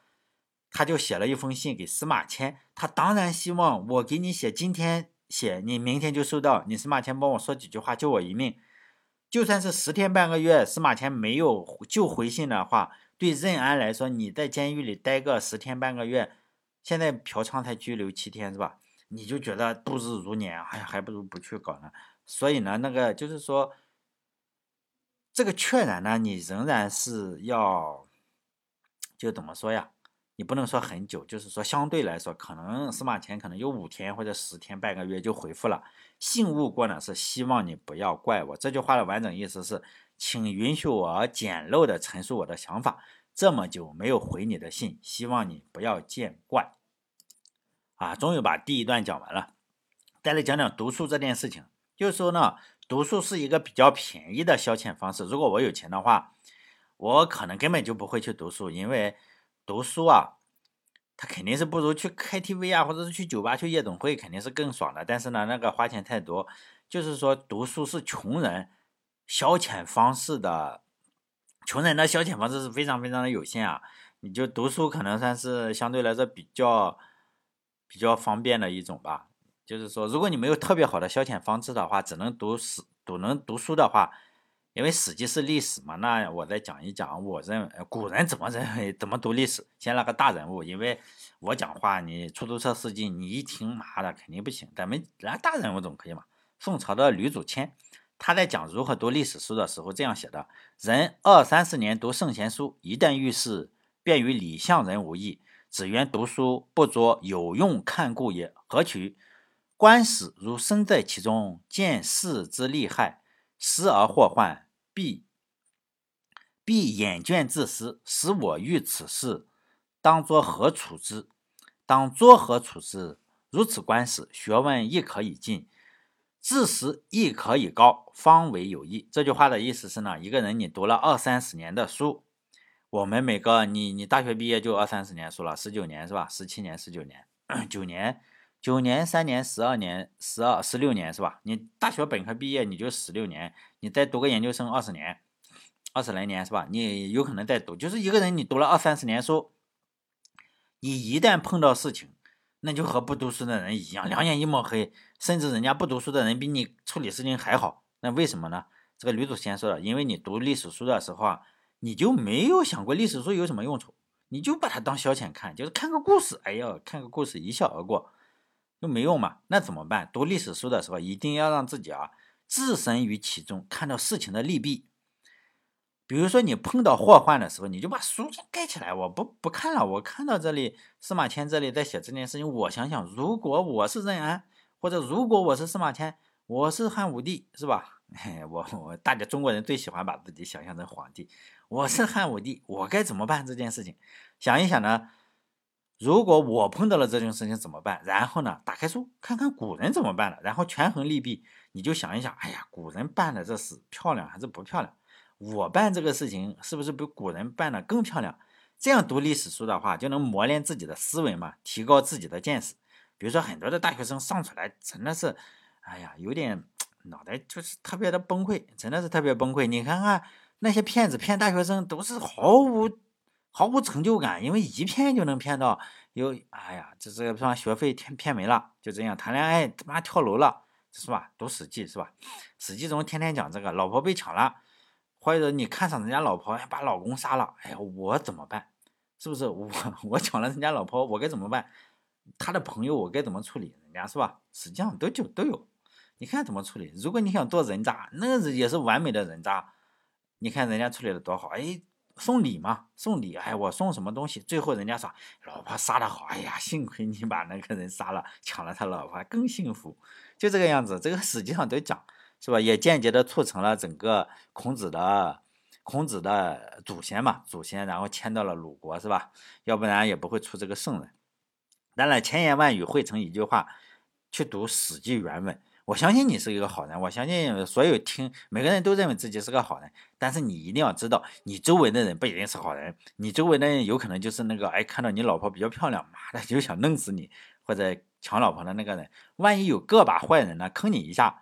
他就写了一封信给司马迁。他当然希望我给你写，今天写你明天就收到，你司马迁帮我说几句话救我一命。就算是10天半个月司马迁没有就回信的话，对任安来说，你在监狱里待个10天半个月，现在嫖娼才拘留7天是吧？你就觉得度日如年，哎呀还不如不去搞呢。所以呢，那个就是说这个确然呢，你仍然是要，就怎么说呀？你不能说很久，就是说相对来说，可能司马迁可能有5天或者10天半个月就回复了。幸勿过呢，是希望你不要怪我。这句话的完整意思是，请允许我简陋的陈述我的想法。这么久没有回你的信，希望你不要见怪。啊，终于把第一段讲完了，再来讲讲读书这件事情。就是说呢，读书是一个比较便宜的消遣方式。如果我有钱的话，我可能根本就不会去读书，因为读书啊，它肯定是不如去 KTV 啊，或者是去酒吧、去夜总会，肯定是更爽的。但是呢，那个花钱太多，就是说读书是穷人消遣方式的，穷人的消遣方式是非常非常的有限啊。你就读书可能算是相对来说比较方便的一种吧。就是说，如果你没有特别好的消遣方式的话，只能读书的话，因为史记是历史嘛，那我再讲一讲我认为古人怎么认为怎么读历史，先那个大人物，因为我讲话你出租车司机你一听妈的肯定不行，咱们人家大人物总可以嘛。宋朝的吕祖谦他在讲如何读历史书的时候这样写的，人20-30年读圣贤书，一旦遇事便与理相人无异，只缘读书不着有用看故也，何取观史如身在其中，见事之利害，失而祸患，必眼倦自失，使我遇此事，当作何处之？如此观史，学问亦可以进，知识亦可以高，方为有益。这句话的意思是呢，一个人你读了20-30年的书，我们每个你大学毕业就20-30年书了，19年是吧？17年、19年、9年。9年、3年、12年、16年是吧？你大学本科毕业你就16年，你再读个研究生20年、20来年是吧？你有可能再读，就是一个人你读了20-30年书，你一旦碰到事情，那就和不读书的人一样，两眼一抹黑，甚至人家不读书的人比你处理事情还好。那为什么呢？这个吕祖谦说的，因为你读历史书的时候啊，你就没有想过历史书有什么用处，你就把它当消遣看，就是看个故事，哎呀，看个故事一笑而过。就没用嘛，那怎么办？读历史书的时候一定要让自己置身于其中，看到事情的利弊。比如说你碰到祸患的时候，你就把书盖起来，我不看了，我看到这里司马迁这里在写这件事情，我想想如果我是任安，或者如果我是司马迁，我是汉武帝是吧？我大家中国人最喜欢把自己想象成皇帝，我是汉武帝，我该怎么办这件事情？想一想呢，如果我碰到了这种事情怎么办？然后呢，打开书看看古人怎么办了，然后权衡利弊，你就想一想，哎呀，古人办的这事漂亮还是不漂亮？我办这个事情是不是比古人办的更漂亮？这样读历史书的话，就能磨练自己的思维嘛，提高自己的见识。比如说很多的大学生上出来真的是，哎呀，有点脑袋就是特别的崩溃，真的是特别崩溃。你看看那些骗子骗大学生都是毫无成就感，因为一骗就能骗到有，哎呀，这个上学费骗没了，就这样谈恋爱他妈跳楼了，是吧？读史记是吧？史记中天天讲这个，老婆被抢了，或者你看上人家老婆，把老公杀了，哎呀，我怎么办？是不是我抢了人家老婆，我该怎么办？他的朋友我该怎么处理人家是吧？实际上都有，你看怎么处理？如果你想做人渣，那也是完美的人渣，你看人家处理的多好，哎。送礼嘛，送礼，哎，我送什么东西？最后人家说，老婆杀得好，哎呀，幸亏你把那个人杀了，抢了他老婆，更幸福，就这个样子。这个史记上都讲，是吧？也间接的促成了整个孔子的祖先，然后迁到了鲁国，是吧？要不然也不会出这个圣人。当然，千言万语汇成一句话，去读《史记》原文。我相信你是一个好人，我相信所有每个人都认为自己是个好人，但是你一定要知道，你周围的人不一定是好人，你周围的人有可能就是那个，哎，看到你老婆比较漂亮，妈的就想弄死你或者抢老婆的那个人。万一有个把坏人呢，坑你一下，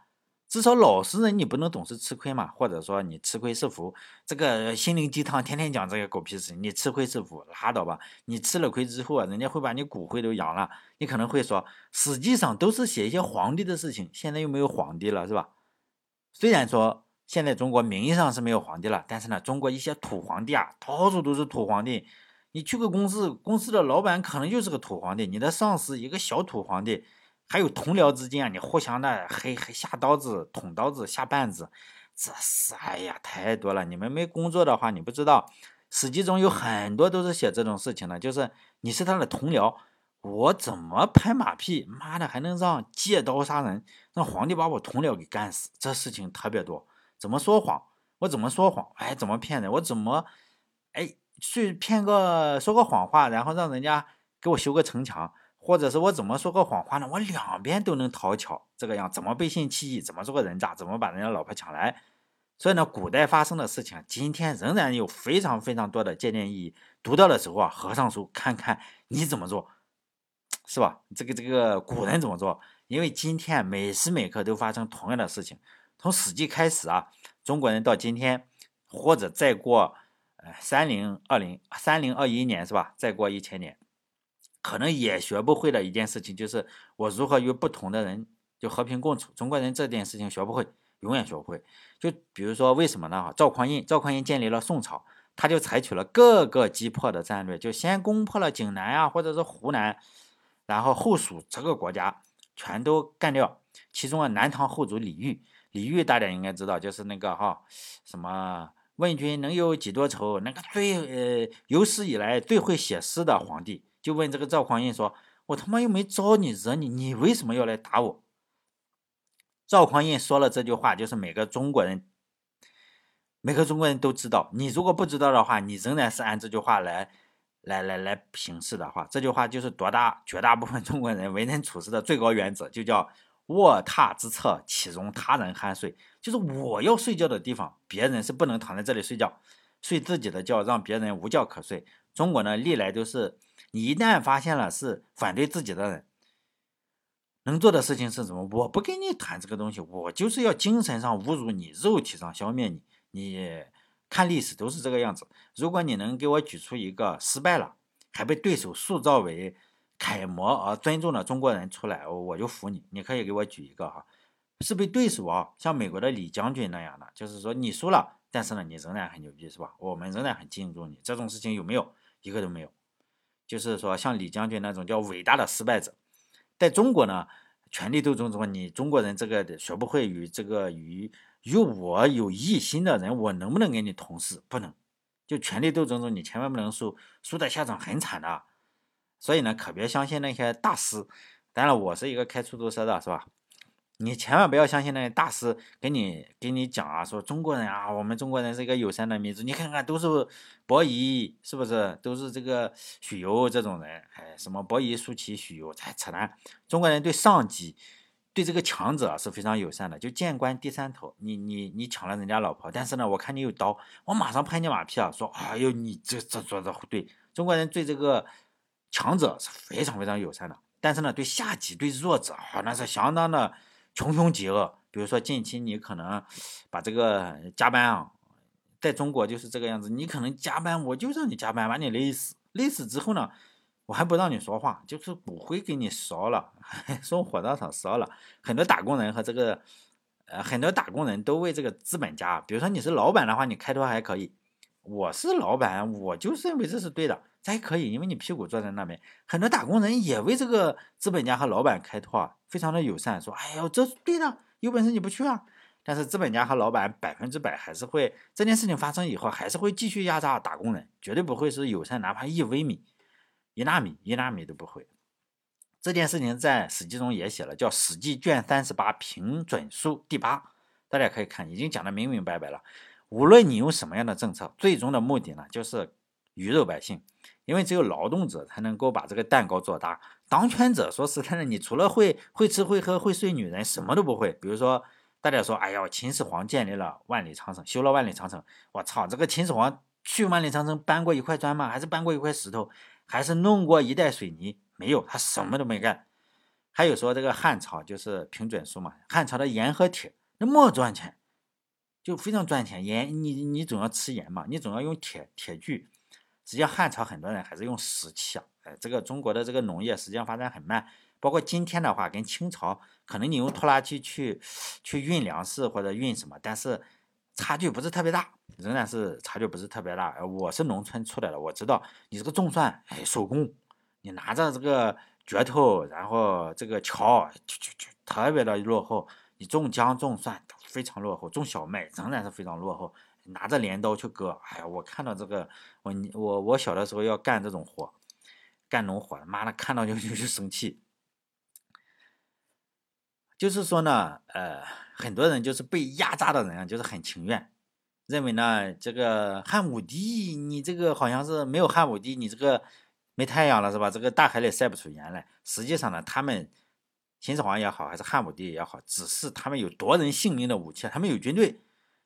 至少老实人你不能总是吃亏嘛，或者说你吃亏是福。这个心灵鸡汤天天讲这个狗屁事，你吃亏是福拉倒吧，你吃了亏之后啊，人家会把你骨灰都扬了。你可能会说，史记上都是写一些皇帝的事情，现在又没有皇帝了是吧？虽然说现在中国名义上是没有皇帝了，但是呢，中国一些土皇帝啊，到处都是土皇帝。你去个公司的老板可能就是个土皇帝，你的上司一个小土皇帝。还有同僚之间，你互相的黑下刀子、捅刀子、下绊子，这是哎呀太多了。你们没工作的话，你不知道，史记中有很多都是写这种事情的，就是你是他的同僚，我怎么拍马屁，妈的还能让借刀杀人，让皇帝把我同僚给干死，这事情特别多。怎么说谎，我怎么说谎，哎，怎么骗人，我怎么哎去骗个说个谎话，然后让人家给我修个城墙。或者是我怎么说个谎话呢？我两边都能讨巧，这个样怎么背信弃义，怎么做个人渣，怎么把人家老婆抢来。所以呢，古代发生的事情，今天仍然有非常非常多的借鉴意义。读到的时候啊，合上书看看你怎么做，是吧？这个古人怎么做？因为今天每时每刻都发生同样的事情。从史记开始啊，中国人到今天，或者再过3021年是吧？再过1000年。可能也学不会的一件事情，就是我如何与不同的人就和平共处。中国人这件事情学不会，永远学不会。就比如说为什么呢？赵匡胤建立了宋朝，他就采取了各个击破的战略，就先攻破了济南啊，或者是湖南，然后后蜀这个国家全都干掉。其中啊，南唐后主李煜大家应该知道，就是那个什么问君能有几多愁，那个最有史以来最会写诗的皇帝，就问这个赵匡胤说，我他妈又没招你惹你，你为什么要来打我？赵匡胤说了这句话，就是每个中国人都知道，你如果不知道的话，你仍然是按这句话来行事的话，这句话就是绝大部分中国人为人处事的最高原则，就叫卧榻之侧岂容他人酣睡，就是我要睡觉的地方，别人是不能躺在这里睡觉，睡自己的觉，让别人无觉可睡。中国呢，历来都是你一旦发现了是反对自己的人，能做的事情是什么？我不跟你谈这个东西，我就是要精神上侮辱你，肉体上消灭你。你看历史都是这个样子。如果你能给我举出一个失败了还被对手塑造为楷模而尊重的中国人出来，我就服你。你可以给我举一个是被对手像美国的李将军那样的，就是说你输了，但是呢你仍然很牛逼，是吧？我们仍然很敬重你，这种事情有没有？一个都没有。就是说像李将军那种叫伟大的失败者，在中国呢，权力斗争中，你中国人这个学不会与这个与我有异心的人，我能不能跟你同事？不能。就权力斗争中，你千万不能输的下场很惨的。所以呢，可别相信那些大师。当然，我是一个开出租车的，是吧？你千万不要相信那些大师给你讲说中国人我们中国人是一个友善的民族。你看看都是伯夷，是不是？都是这个许攸这种人，什么伯夷、叔齐、许攸，扯淡。中国人对上级，对这个强者是非常友善的，就见官第三头，你抢了人家老婆，但是呢，我看你有刀，我马上拍你马屁说，哎呦，你这做的对。中国人对这个强者是非常非常友善的，但是呢，对下级对弱者那是相当的穷凶极恶。比如说近期你可能把这个加班在中国就是这个样子，你可能加班，我就让你加班，把你勒死，勒死之后呢，我还不让你说话，就是骨灰给你烧了，送火葬场烧了。很多打工人和这个都为这个资本家，比如说你是老板的话，你开脱还可以，我是老板，我就是认为这是对的，这还可以，因为你屁股坐在那边。很多打工人也为这个资本家和老板开脱非常的友善，说哎呦这是对的，有本事你不去啊。但是资本家和老板100%还是会，这件事情发生以后还是会继续压榨打工人，绝对不会是友善，哪怕一微米一纳米都不会。这件事情在史记中也写了，叫《史记》卷38平准书第8，大家可以看，已经讲得明明白白了。无论你用什么样的政策，最终的目的呢，就是鱼肉百姓，因为只有劳动者才能够把这个蛋糕做大。当权者说实在的，你除了会吃会喝会睡女人，什么都不会。比如说大家说，哎呀，秦始皇建立了万里长城，修了万里长城，我操，这个秦始皇去万里长城搬过一块砖吗？还是搬过一块石头？还是弄过一袋水泥？没有，他什么都没干。还有说这个汉朝就是平准书嘛，汉朝的盐和铁那么赚钱，就非常赚钱。盐你总要吃盐嘛，你总要用铁具。实际上汉朝很多人还是用石器这个中国的这个农业实际上发展很慢，包括今天的话跟清朝，可能你用拖拉机去运粮食或者运什么，但是差距不是特别大，仍然是差距不是特别大。我是农村出来的，我知道你这个种蒜，手工，你拿着这个镢头，然后这个锹，特别的落后。你种姜种蒜非常落后，种小麦仍然是非常落后。拿着镰刀去割，我看到这个，我小的时候要干这种活，干农活，妈的看到就生气。就是说呢，很多人就是被压榨的人就是很情愿，认为呢，这个汉武帝，你这个好像是没有汉武帝，你这个没太阳了，是吧？这个大海里晒不出盐来。实际上呢，他们秦始皇也好，还是汉武帝也好，只是他们有夺人性命的武器，他们有军队，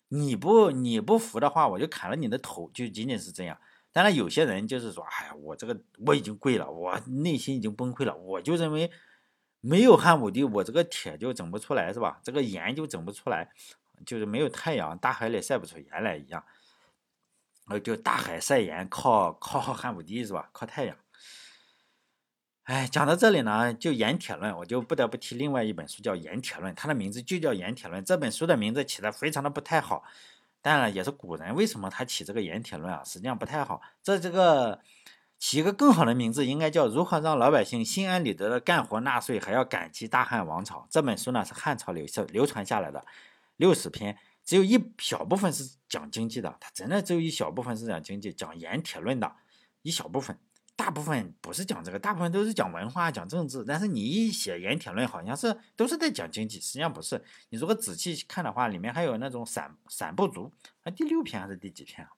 你不服的话，我就砍了你的头，就仅仅是这样。当然，有些人就是说，哎呀，我这个我已经跪了，我内心已经崩溃了，我就认为。没有汉武帝，我这个铁就整不出来，是吧？这个盐就整不出来，就是没有太阳，大海里晒不出盐来一样。就大海晒盐靠汉武帝，是吧？靠太阳。哎，讲到这里呢，就《盐铁论》，我就不得不提另外一本书叫《盐铁论》，它的名字就叫《盐铁论》。这本书的名字起得非常的不太好，当然也是古人为什么他起这个《盐铁论》啊，实际上不太好。这个起一个更好的名字，应该叫《如何让老百姓心安理得的干活纳税，还要感激大汉王朝》。这本书呢是汉朝流传下来的，60篇，只有一小部分是讲经济的，它真的只有一小部分是讲经济，讲《盐铁论》的一小部分。大部分不是讲这个，大部分都是讲文化、讲政治。但是你一写《盐铁论》，好像是都是在讲经济，实际上不是。你如果仔细看的话，里面还有那种散步族啊，第6篇还是第几篇啊？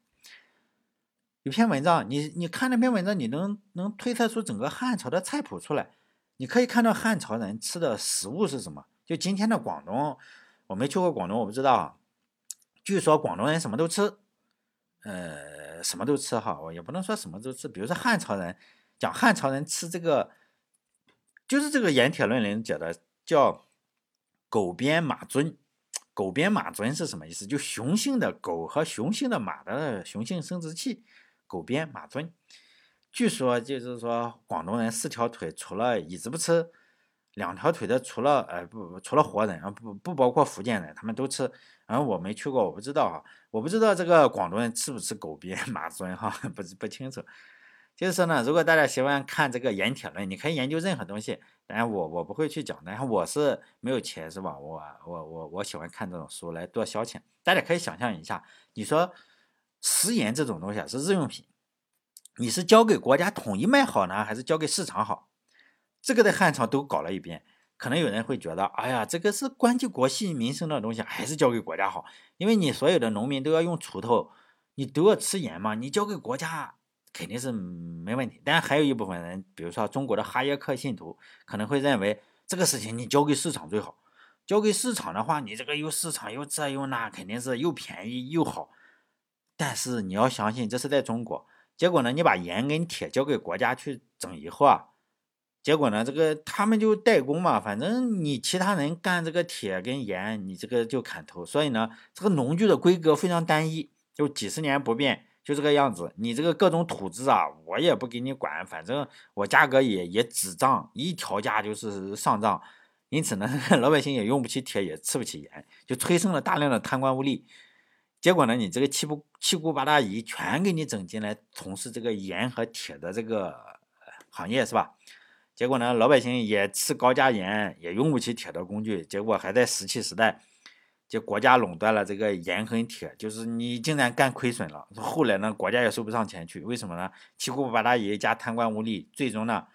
有篇文章，你看那篇文章，你能推测出整个汉朝的菜谱出来。你可以看到汉朝人吃的食物是什么。就今天的广东，我没去过广东，我不知道。据说广东人什么都吃，什么都吃哈，我也不能说什么都吃。比如说汉朝人，讲汉朝人吃这个，就是这个《盐铁论》里面讲的叫狗鞭马尊。狗鞭马尊是什么意思？就雄性的狗和雄性的马的雄性生殖器，狗鞭马尊。据说就是说广东人4条腿除了椅子不吃，2条腿的除了活人啊，不包括福建人，他们都吃。然后我没去过，我不知道哈，我不知道这个广东人吃不吃狗鞭马尊哈，不清楚。就是说呢，如果大家喜欢看这个《盐铁论》，你可以研究任何东西，当然我不会去讲，但是我是没有钱是吧？我喜欢看这种书来做消遣。大家可以想象一下，你说食盐这种东西啊是日用品，你是交给国家统一卖好呢，还是交给市场好？这个在汉朝都搞了一遍。可能有人会觉得，哎呀，这个是关系国计民生的东西，还是交给国家好，因为你所有的农民都要用锄头，你都要吃盐嘛，你交给国家肯定是没问题。但还有一部分人，比如说中国的哈耶克信徒，可能会认为这个事情你交给市场最好，交给市场的话，你这个又市场又这又那，肯定是又便宜又好。但是你要相信，这是在中国。结果呢，你把盐跟铁交给国家去整以后啊，结果呢，这个他们就代工嘛，反正你其他人干这个铁跟盐，你这个就砍头。所以呢，这个农具的规格非常单一，就几十年不变，就这个样子。你这个各种土质啊，我也不给你管，反正我价格也只涨，一调价就是上涨。因此呢，老百姓也用不起铁，也吃不起盐，就催生了大量的贪官污吏。结果呢，你这个七姑八大姨全给你整进来，从事这个盐和铁的这个行业，是吧？结果呢，老百姓也吃高价盐，也用不起铁的工具，结果还在石器时代，就国家垄断了这个盐和铁，就是你竟然干亏损了。后来呢，国家也收不上钱去，为什么呢？七姑八大姨加贪官污吏，最终呢，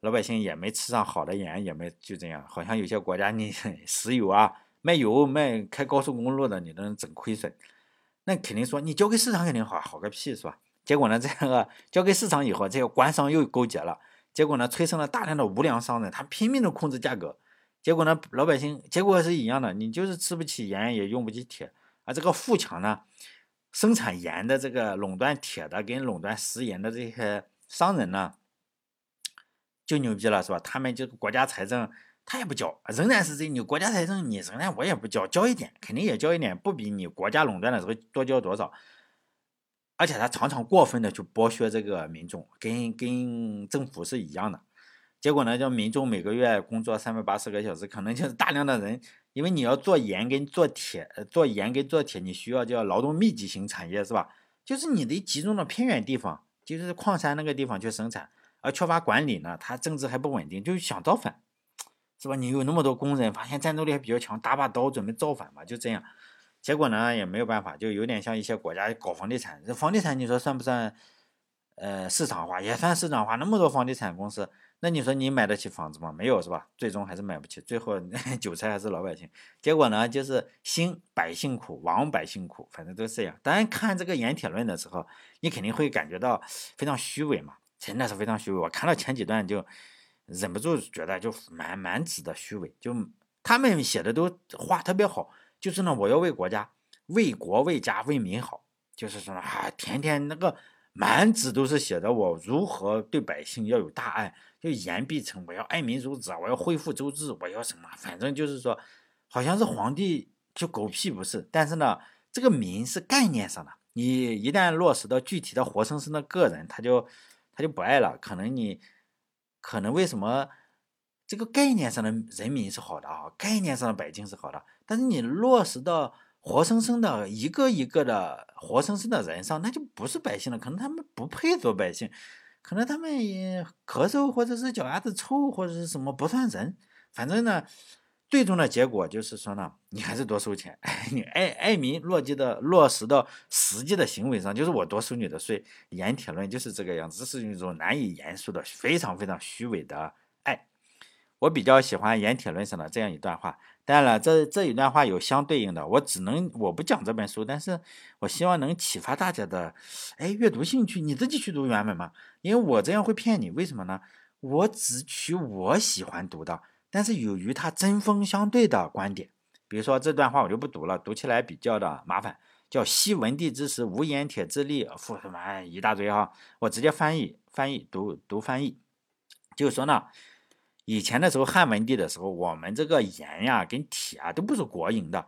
老百姓也没吃上好的盐，也没就这样。好像有些国家你石油啊，卖油卖开高速公路的，你能整亏损，那肯定说你交给市场肯定好，好个屁是吧？结果呢，这个交给市场以后，这个官商又勾结了。结果呢，催生了大量的无良商人，他拼命的控制价格。结果呢，老百姓结果是一样的，你就是吃不起盐，也用不起铁。而这个富强呢，生产盐的这个垄断铁的跟垄断食盐的这些商人呢，就牛逼了，是吧？他们就国家财政他也不交，仍然是这你国家财政你仍然我也不交，交一点肯定也交一点，不比你国家垄断的时候多交多少。而且他常常过分的去剥削这个民众，跟政府是一样的。结果呢，叫民众每个月工作380个小时，可能就是大量的人，因为你要做盐跟做铁，你需要叫劳动密集型产业，是吧？就是你得集中到偏远地方，就是矿山那个地方去生产，而缺乏管理呢，他政治还不稳定，就想造反，是吧？你有那么多工人，发现战斗力还比较强，打把刀准备造反嘛，就这样。结果呢也没有办法，就有点像一些国家搞房地产。这房地产你说算不算市场化？也算市场化，那么多房地产公司，那你说你买得起房子吗？没有，是吧？最终还是买不起，最后韭菜还是老百姓。结果呢就是兴百姓苦，亡百姓苦，反正都是这样。当然看这个《盐铁论》的时候，你肯定会感觉到非常虚伪嘛，真的是非常虚伪。我看到前几段就忍不住觉得就满纸的虚伪，就他们写的都话特别好。就是呢，我要为国家、为国、为家、为民好。就是说呢，天天那个满纸都是写的我如何对百姓要有大爱，就言必成，我要爱民如子，我要恢复周制，我要什么？反正就是说，好像是皇帝就狗屁不是。但是呢，这个民是概念上的，你一旦落实到具体的活生生的个人，他就不爱了。可能你可能为什么这个概念上的人民是好的啊，概念上的百姓是好的，但是你落实到活生生的一个一个的活生生的人上，那就不是百姓了，可能他们不配做百姓，可能他们也咳嗽或者是脚丫子臭或者是什么不算人，反正呢最终的结果就是说呢，你还是多收钱，你爱民落实到实际的行为上，就是我多收你的税。盐铁论就是这个样子，这是一种难以言述的非常非常虚伪的爱。我比较喜欢盐铁论上的这样一段话，当然了这一段话有相对应的，我不讲这本书，但是我希望能启发大家的阅读兴趣，你自己去读原文嘛，因为我这样会骗你，为什么呢？我只取我喜欢读的，但是由于它针锋相对的观点，比如说这段话我就不读了，读起来比较的麻烦，叫昔文帝之时，无盐铁之力，什么一大堆哈，我直接翻译读翻译，就是说呢，以前的时候汉文帝的时候，我们这个盐呀跟铁啊都不是国营的，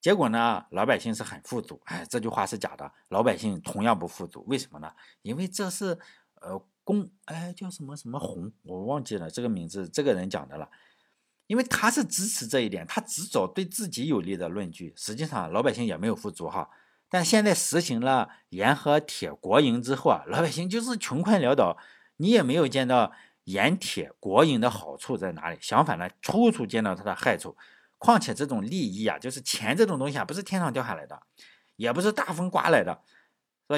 结果呢老百姓是很富足，这句话是假的，老百姓同样不富足，为什么呢？因为这是叫什么红，我忘记了这个名字，这个人讲的了，因为他是支持这一点，他只找对自己有利的论据，实际上老百姓也没有富足哈。但现在实行了盐和铁国营之后啊，老百姓就是穷困潦倒，你也没有见到盐铁国营的好处在哪里，相反呢，处处见到它的害处。况且这种利益啊，就是钱这种东西啊，不是天上掉下来的，也不是大风刮来的，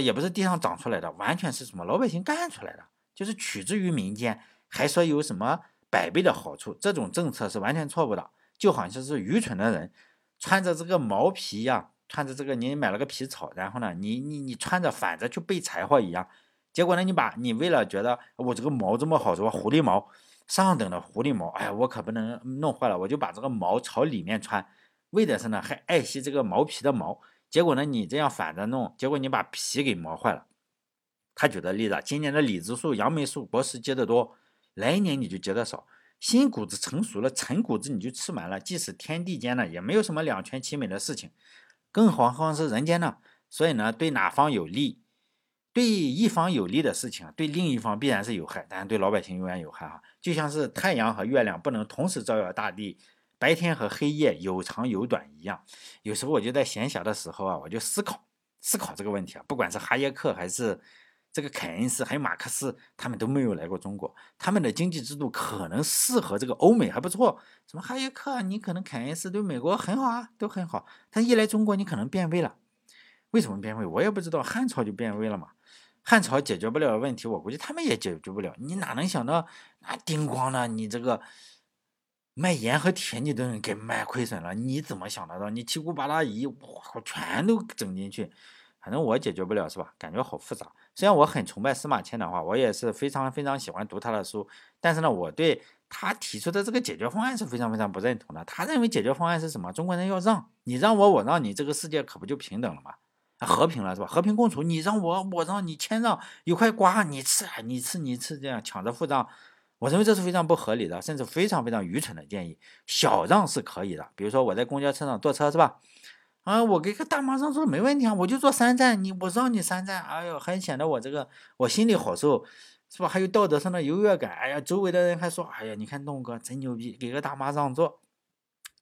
也不是地上长出来的，完全是什么老百姓干出来的，就是取之于民间，还说有什么百倍的好处，这种政策是完全错误的。就好像是愚蠢的人穿着这个毛皮呀，穿着这个你买了个皮草，然后呢你穿着反着去被柴火一样，结果呢你为了觉得我这个毛这么好，什么狐狸毛，上等的狐狸毛，我可不能弄坏了，我就把这个毛朝里面穿，为的是呢还爱惜这个毛皮的毛，结果呢你这样反着弄，结果你把皮给磨坏了。他举的例子，今年的李子树、杨梅树、果实结的多，来年你就结的少，新谷子成熟了，陈谷子你就吃满了，即使天地间呢也没有什么两全其美的事情，更何况是人间呢？所以呢，对哪方有利，对一方有利的事情对另一方必然是有害，但对老百姓永远有害啊！就像是太阳和月亮不能同时照耀大地，白天和黑夜有长有短一样。有时候我就在闲暇的时候啊，我就思考这个问题啊。不管是哈耶克还是这个凯恩斯，还有马克思，他们都没有来过中国，他们的经济制度可能适合这个欧美还不错。什么哈耶克，你可能凯恩斯对美国很好啊，都很好，但一来中国你可能变味了。为什么变味？我也不知道，汉朝就变味了嘛。汉朝解决不了的问题，我估计他们也解决不了。你哪能想到那叮咣呢？你这个卖盐和铁你都给卖亏损了，你怎么想得到？你七姑八大姨，我全都整进去，反正我解决不了，是吧？感觉好复杂。虽然我很崇拜司马迁的话，我也是非常非常喜欢读他的书，但是呢，我对他提出的这个解决方案是非常非常不认同的。他认为解决方案是什么？中国人要让你让我，我让你，这个世界可不就平等了吗？和平了，是吧？和平共处，你让我，我让你，谦让，有块瓜你吃，这样抢着付账。我认为这是非常不合理的，甚至非常非常愚蠢的建议。小让是可以的，比如说我在公交车上坐车，是吧？我给个大妈让座没问题啊，我就坐3站，我让你3站，还显得我这个我心里好受，是吧？还有道德上的优越感。周围的人还说，你看东哥真牛逼，给个大妈让座，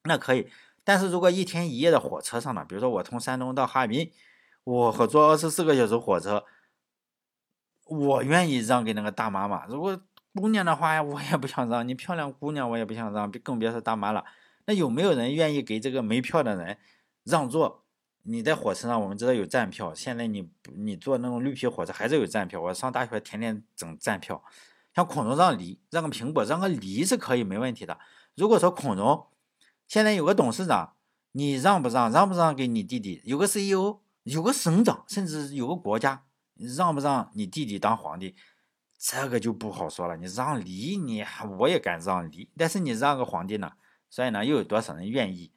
那可以。但是如果一天一夜的火车上呢，比如说我从山东到哈尔滨，我坐24个小时火车，我愿意让给那个大妈嘛。如果姑娘的话呀，我也不想让，你漂亮姑娘我也不想让，更别说大妈了。那有没有人愿意给这个没票的人让座？你在火车上，我们知道有站票，现在你坐那种绿皮火车还是有站票。我上大学天天整站票，像孔融让梨，让个苹果，让个梨是可以没问题的。如果说孔融现在有个董事长，你让不让给你弟弟？有个 CEO， 有个省长，甚至有个国家，让不让你弟弟当皇帝？这个就不好说了。你让梨，我也敢让梨，但是你让个皇帝呢？所以呢，又有多少人愿意？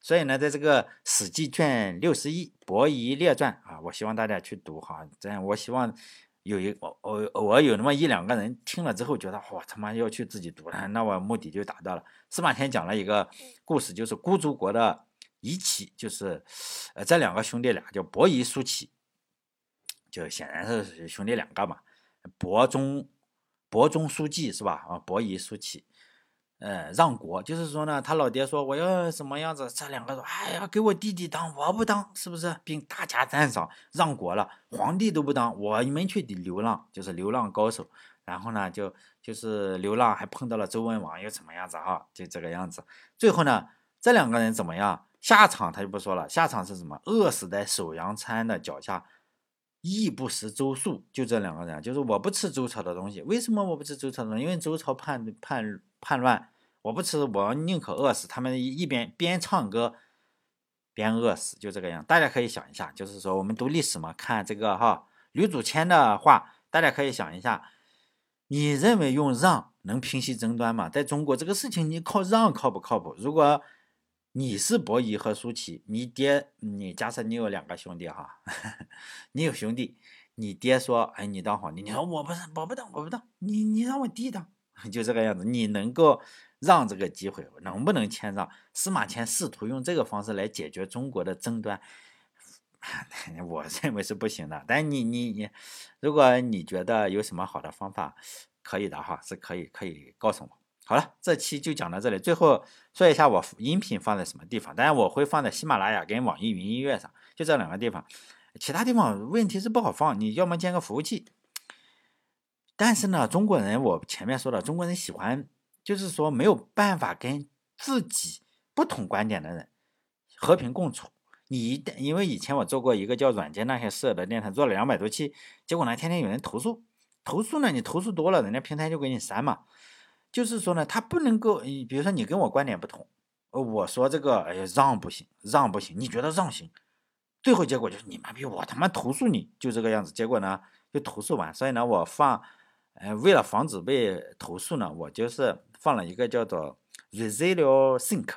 所以呢，在这个《史记》卷61《伯夷列传》啊，我希望大家去读哈。这样，我希望偶尔有那么一两个人听了之后觉得，哇，他妈要去自己读了，那我目的就达到了。司马迁讲了一个故事，就是孤竹国的夷齐，就是这两个兄弟俩叫伯夷、叔齐，就显然是兄弟两个嘛。伯仲伯仲叔季是吧？啊，伯夷叔齐，让国，就是说呢，他老爹说我要什么样子，这两个说，哎呀，给我弟弟当，我不当，是不是？并大加赞赏，让国了，皇帝都不当，我们去流浪，就是流浪高手。然后呢，就是流浪，还碰到了周文王，又怎么样子哈？就这个样子。最后呢，这两个人怎么样？下场他就不说了，下场是什么？饿死在首阳山的脚下，亦不食周粟。就这两个人，就是我不吃周朝的东西。为什么我不吃周朝的东西？因为周朝叛乱，我不吃，我宁可饿死。他们一边唱歌，边饿死，就这个样。大家可以想一下，就是说我们读历史嘛，看这个哈，吕祖谦的话，大家可以想一下。你认为用让能平息争端吗？在中国这个事情，你靠让靠不靠谱？如果你是伯夷和叔齐，你爹，你假设你有两个兄弟哈，你有兄弟，你爹说，哎，你当皇帝，你说我不当，你让我弟当，就这个样子。你能够让这个机会，能不能谦让？司马迁试图用这个方式来解决中国的争端。我认为是不行的，但你，如果你觉得有什么好的方法，可以的哈，是可以告诉我。好了，这期就讲到这里。最后说一下我音频放在什么地方，当然我会放在喜马拉雅跟网易云音乐上，就这两个地方，其他地方问题是不好放，你要么建个服务器。但是呢，中国人我前面说了，中国人喜欢就是说没有办法跟自己不同观点的人和平共处。因为以前我做过一个叫软件那些事的电台，做了200多期，结果呢天天有人投诉呢，你投诉多了人家平台就给你删嘛。就是说呢，他不能够，比如说你跟我观点不同，我说这个让不行，你觉得让行，最后结果就是你妈逼我他妈投诉你，就这个样子。结果呢就投诉完，所以呢我放为了防止被投诉呢，我就是放了一个叫做 Resilio Think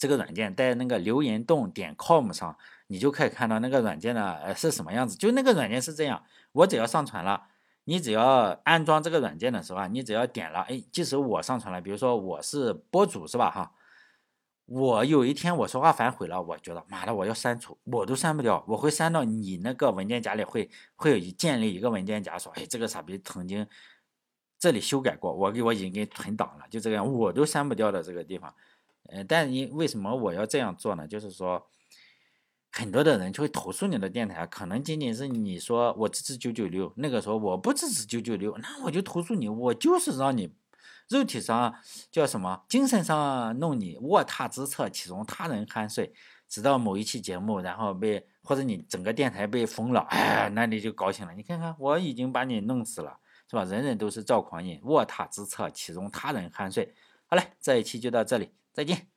这个软件，在那个留言洞.com 上，你就可以看到那个软件呢是什么样子。就那个软件是这样，我只要上传了，你只要安装这个软件的时候啊，你只要点了，哎，即使我上传了，比如说我是播主是吧哈，我有一天我说话反悔了，我觉得妈的我要删除，我都删不掉，我会删到你那个文件夹里，会建立一个文件夹说，哎，这个傻逼曾经这里修改过，我已经给存档了，就这个样，我都删不掉的这个地方。但你为什么我要这样做呢？就是说，很多的人就会投诉你的电台，可能仅仅是你说我支持996，那个时候我不支持996，那我就投诉你，我就是让你肉体上叫什么，精神上弄你卧榻之侧，岂容他人酣睡，直到某一期节目，然后或者你整个电台被封了，哎，那你就高兴了，你看看我已经把你弄死了，是吧？人人都是赵匡胤，卧榻之侧，岂容他人酣睡。好嘞，这一期就到这里。再见。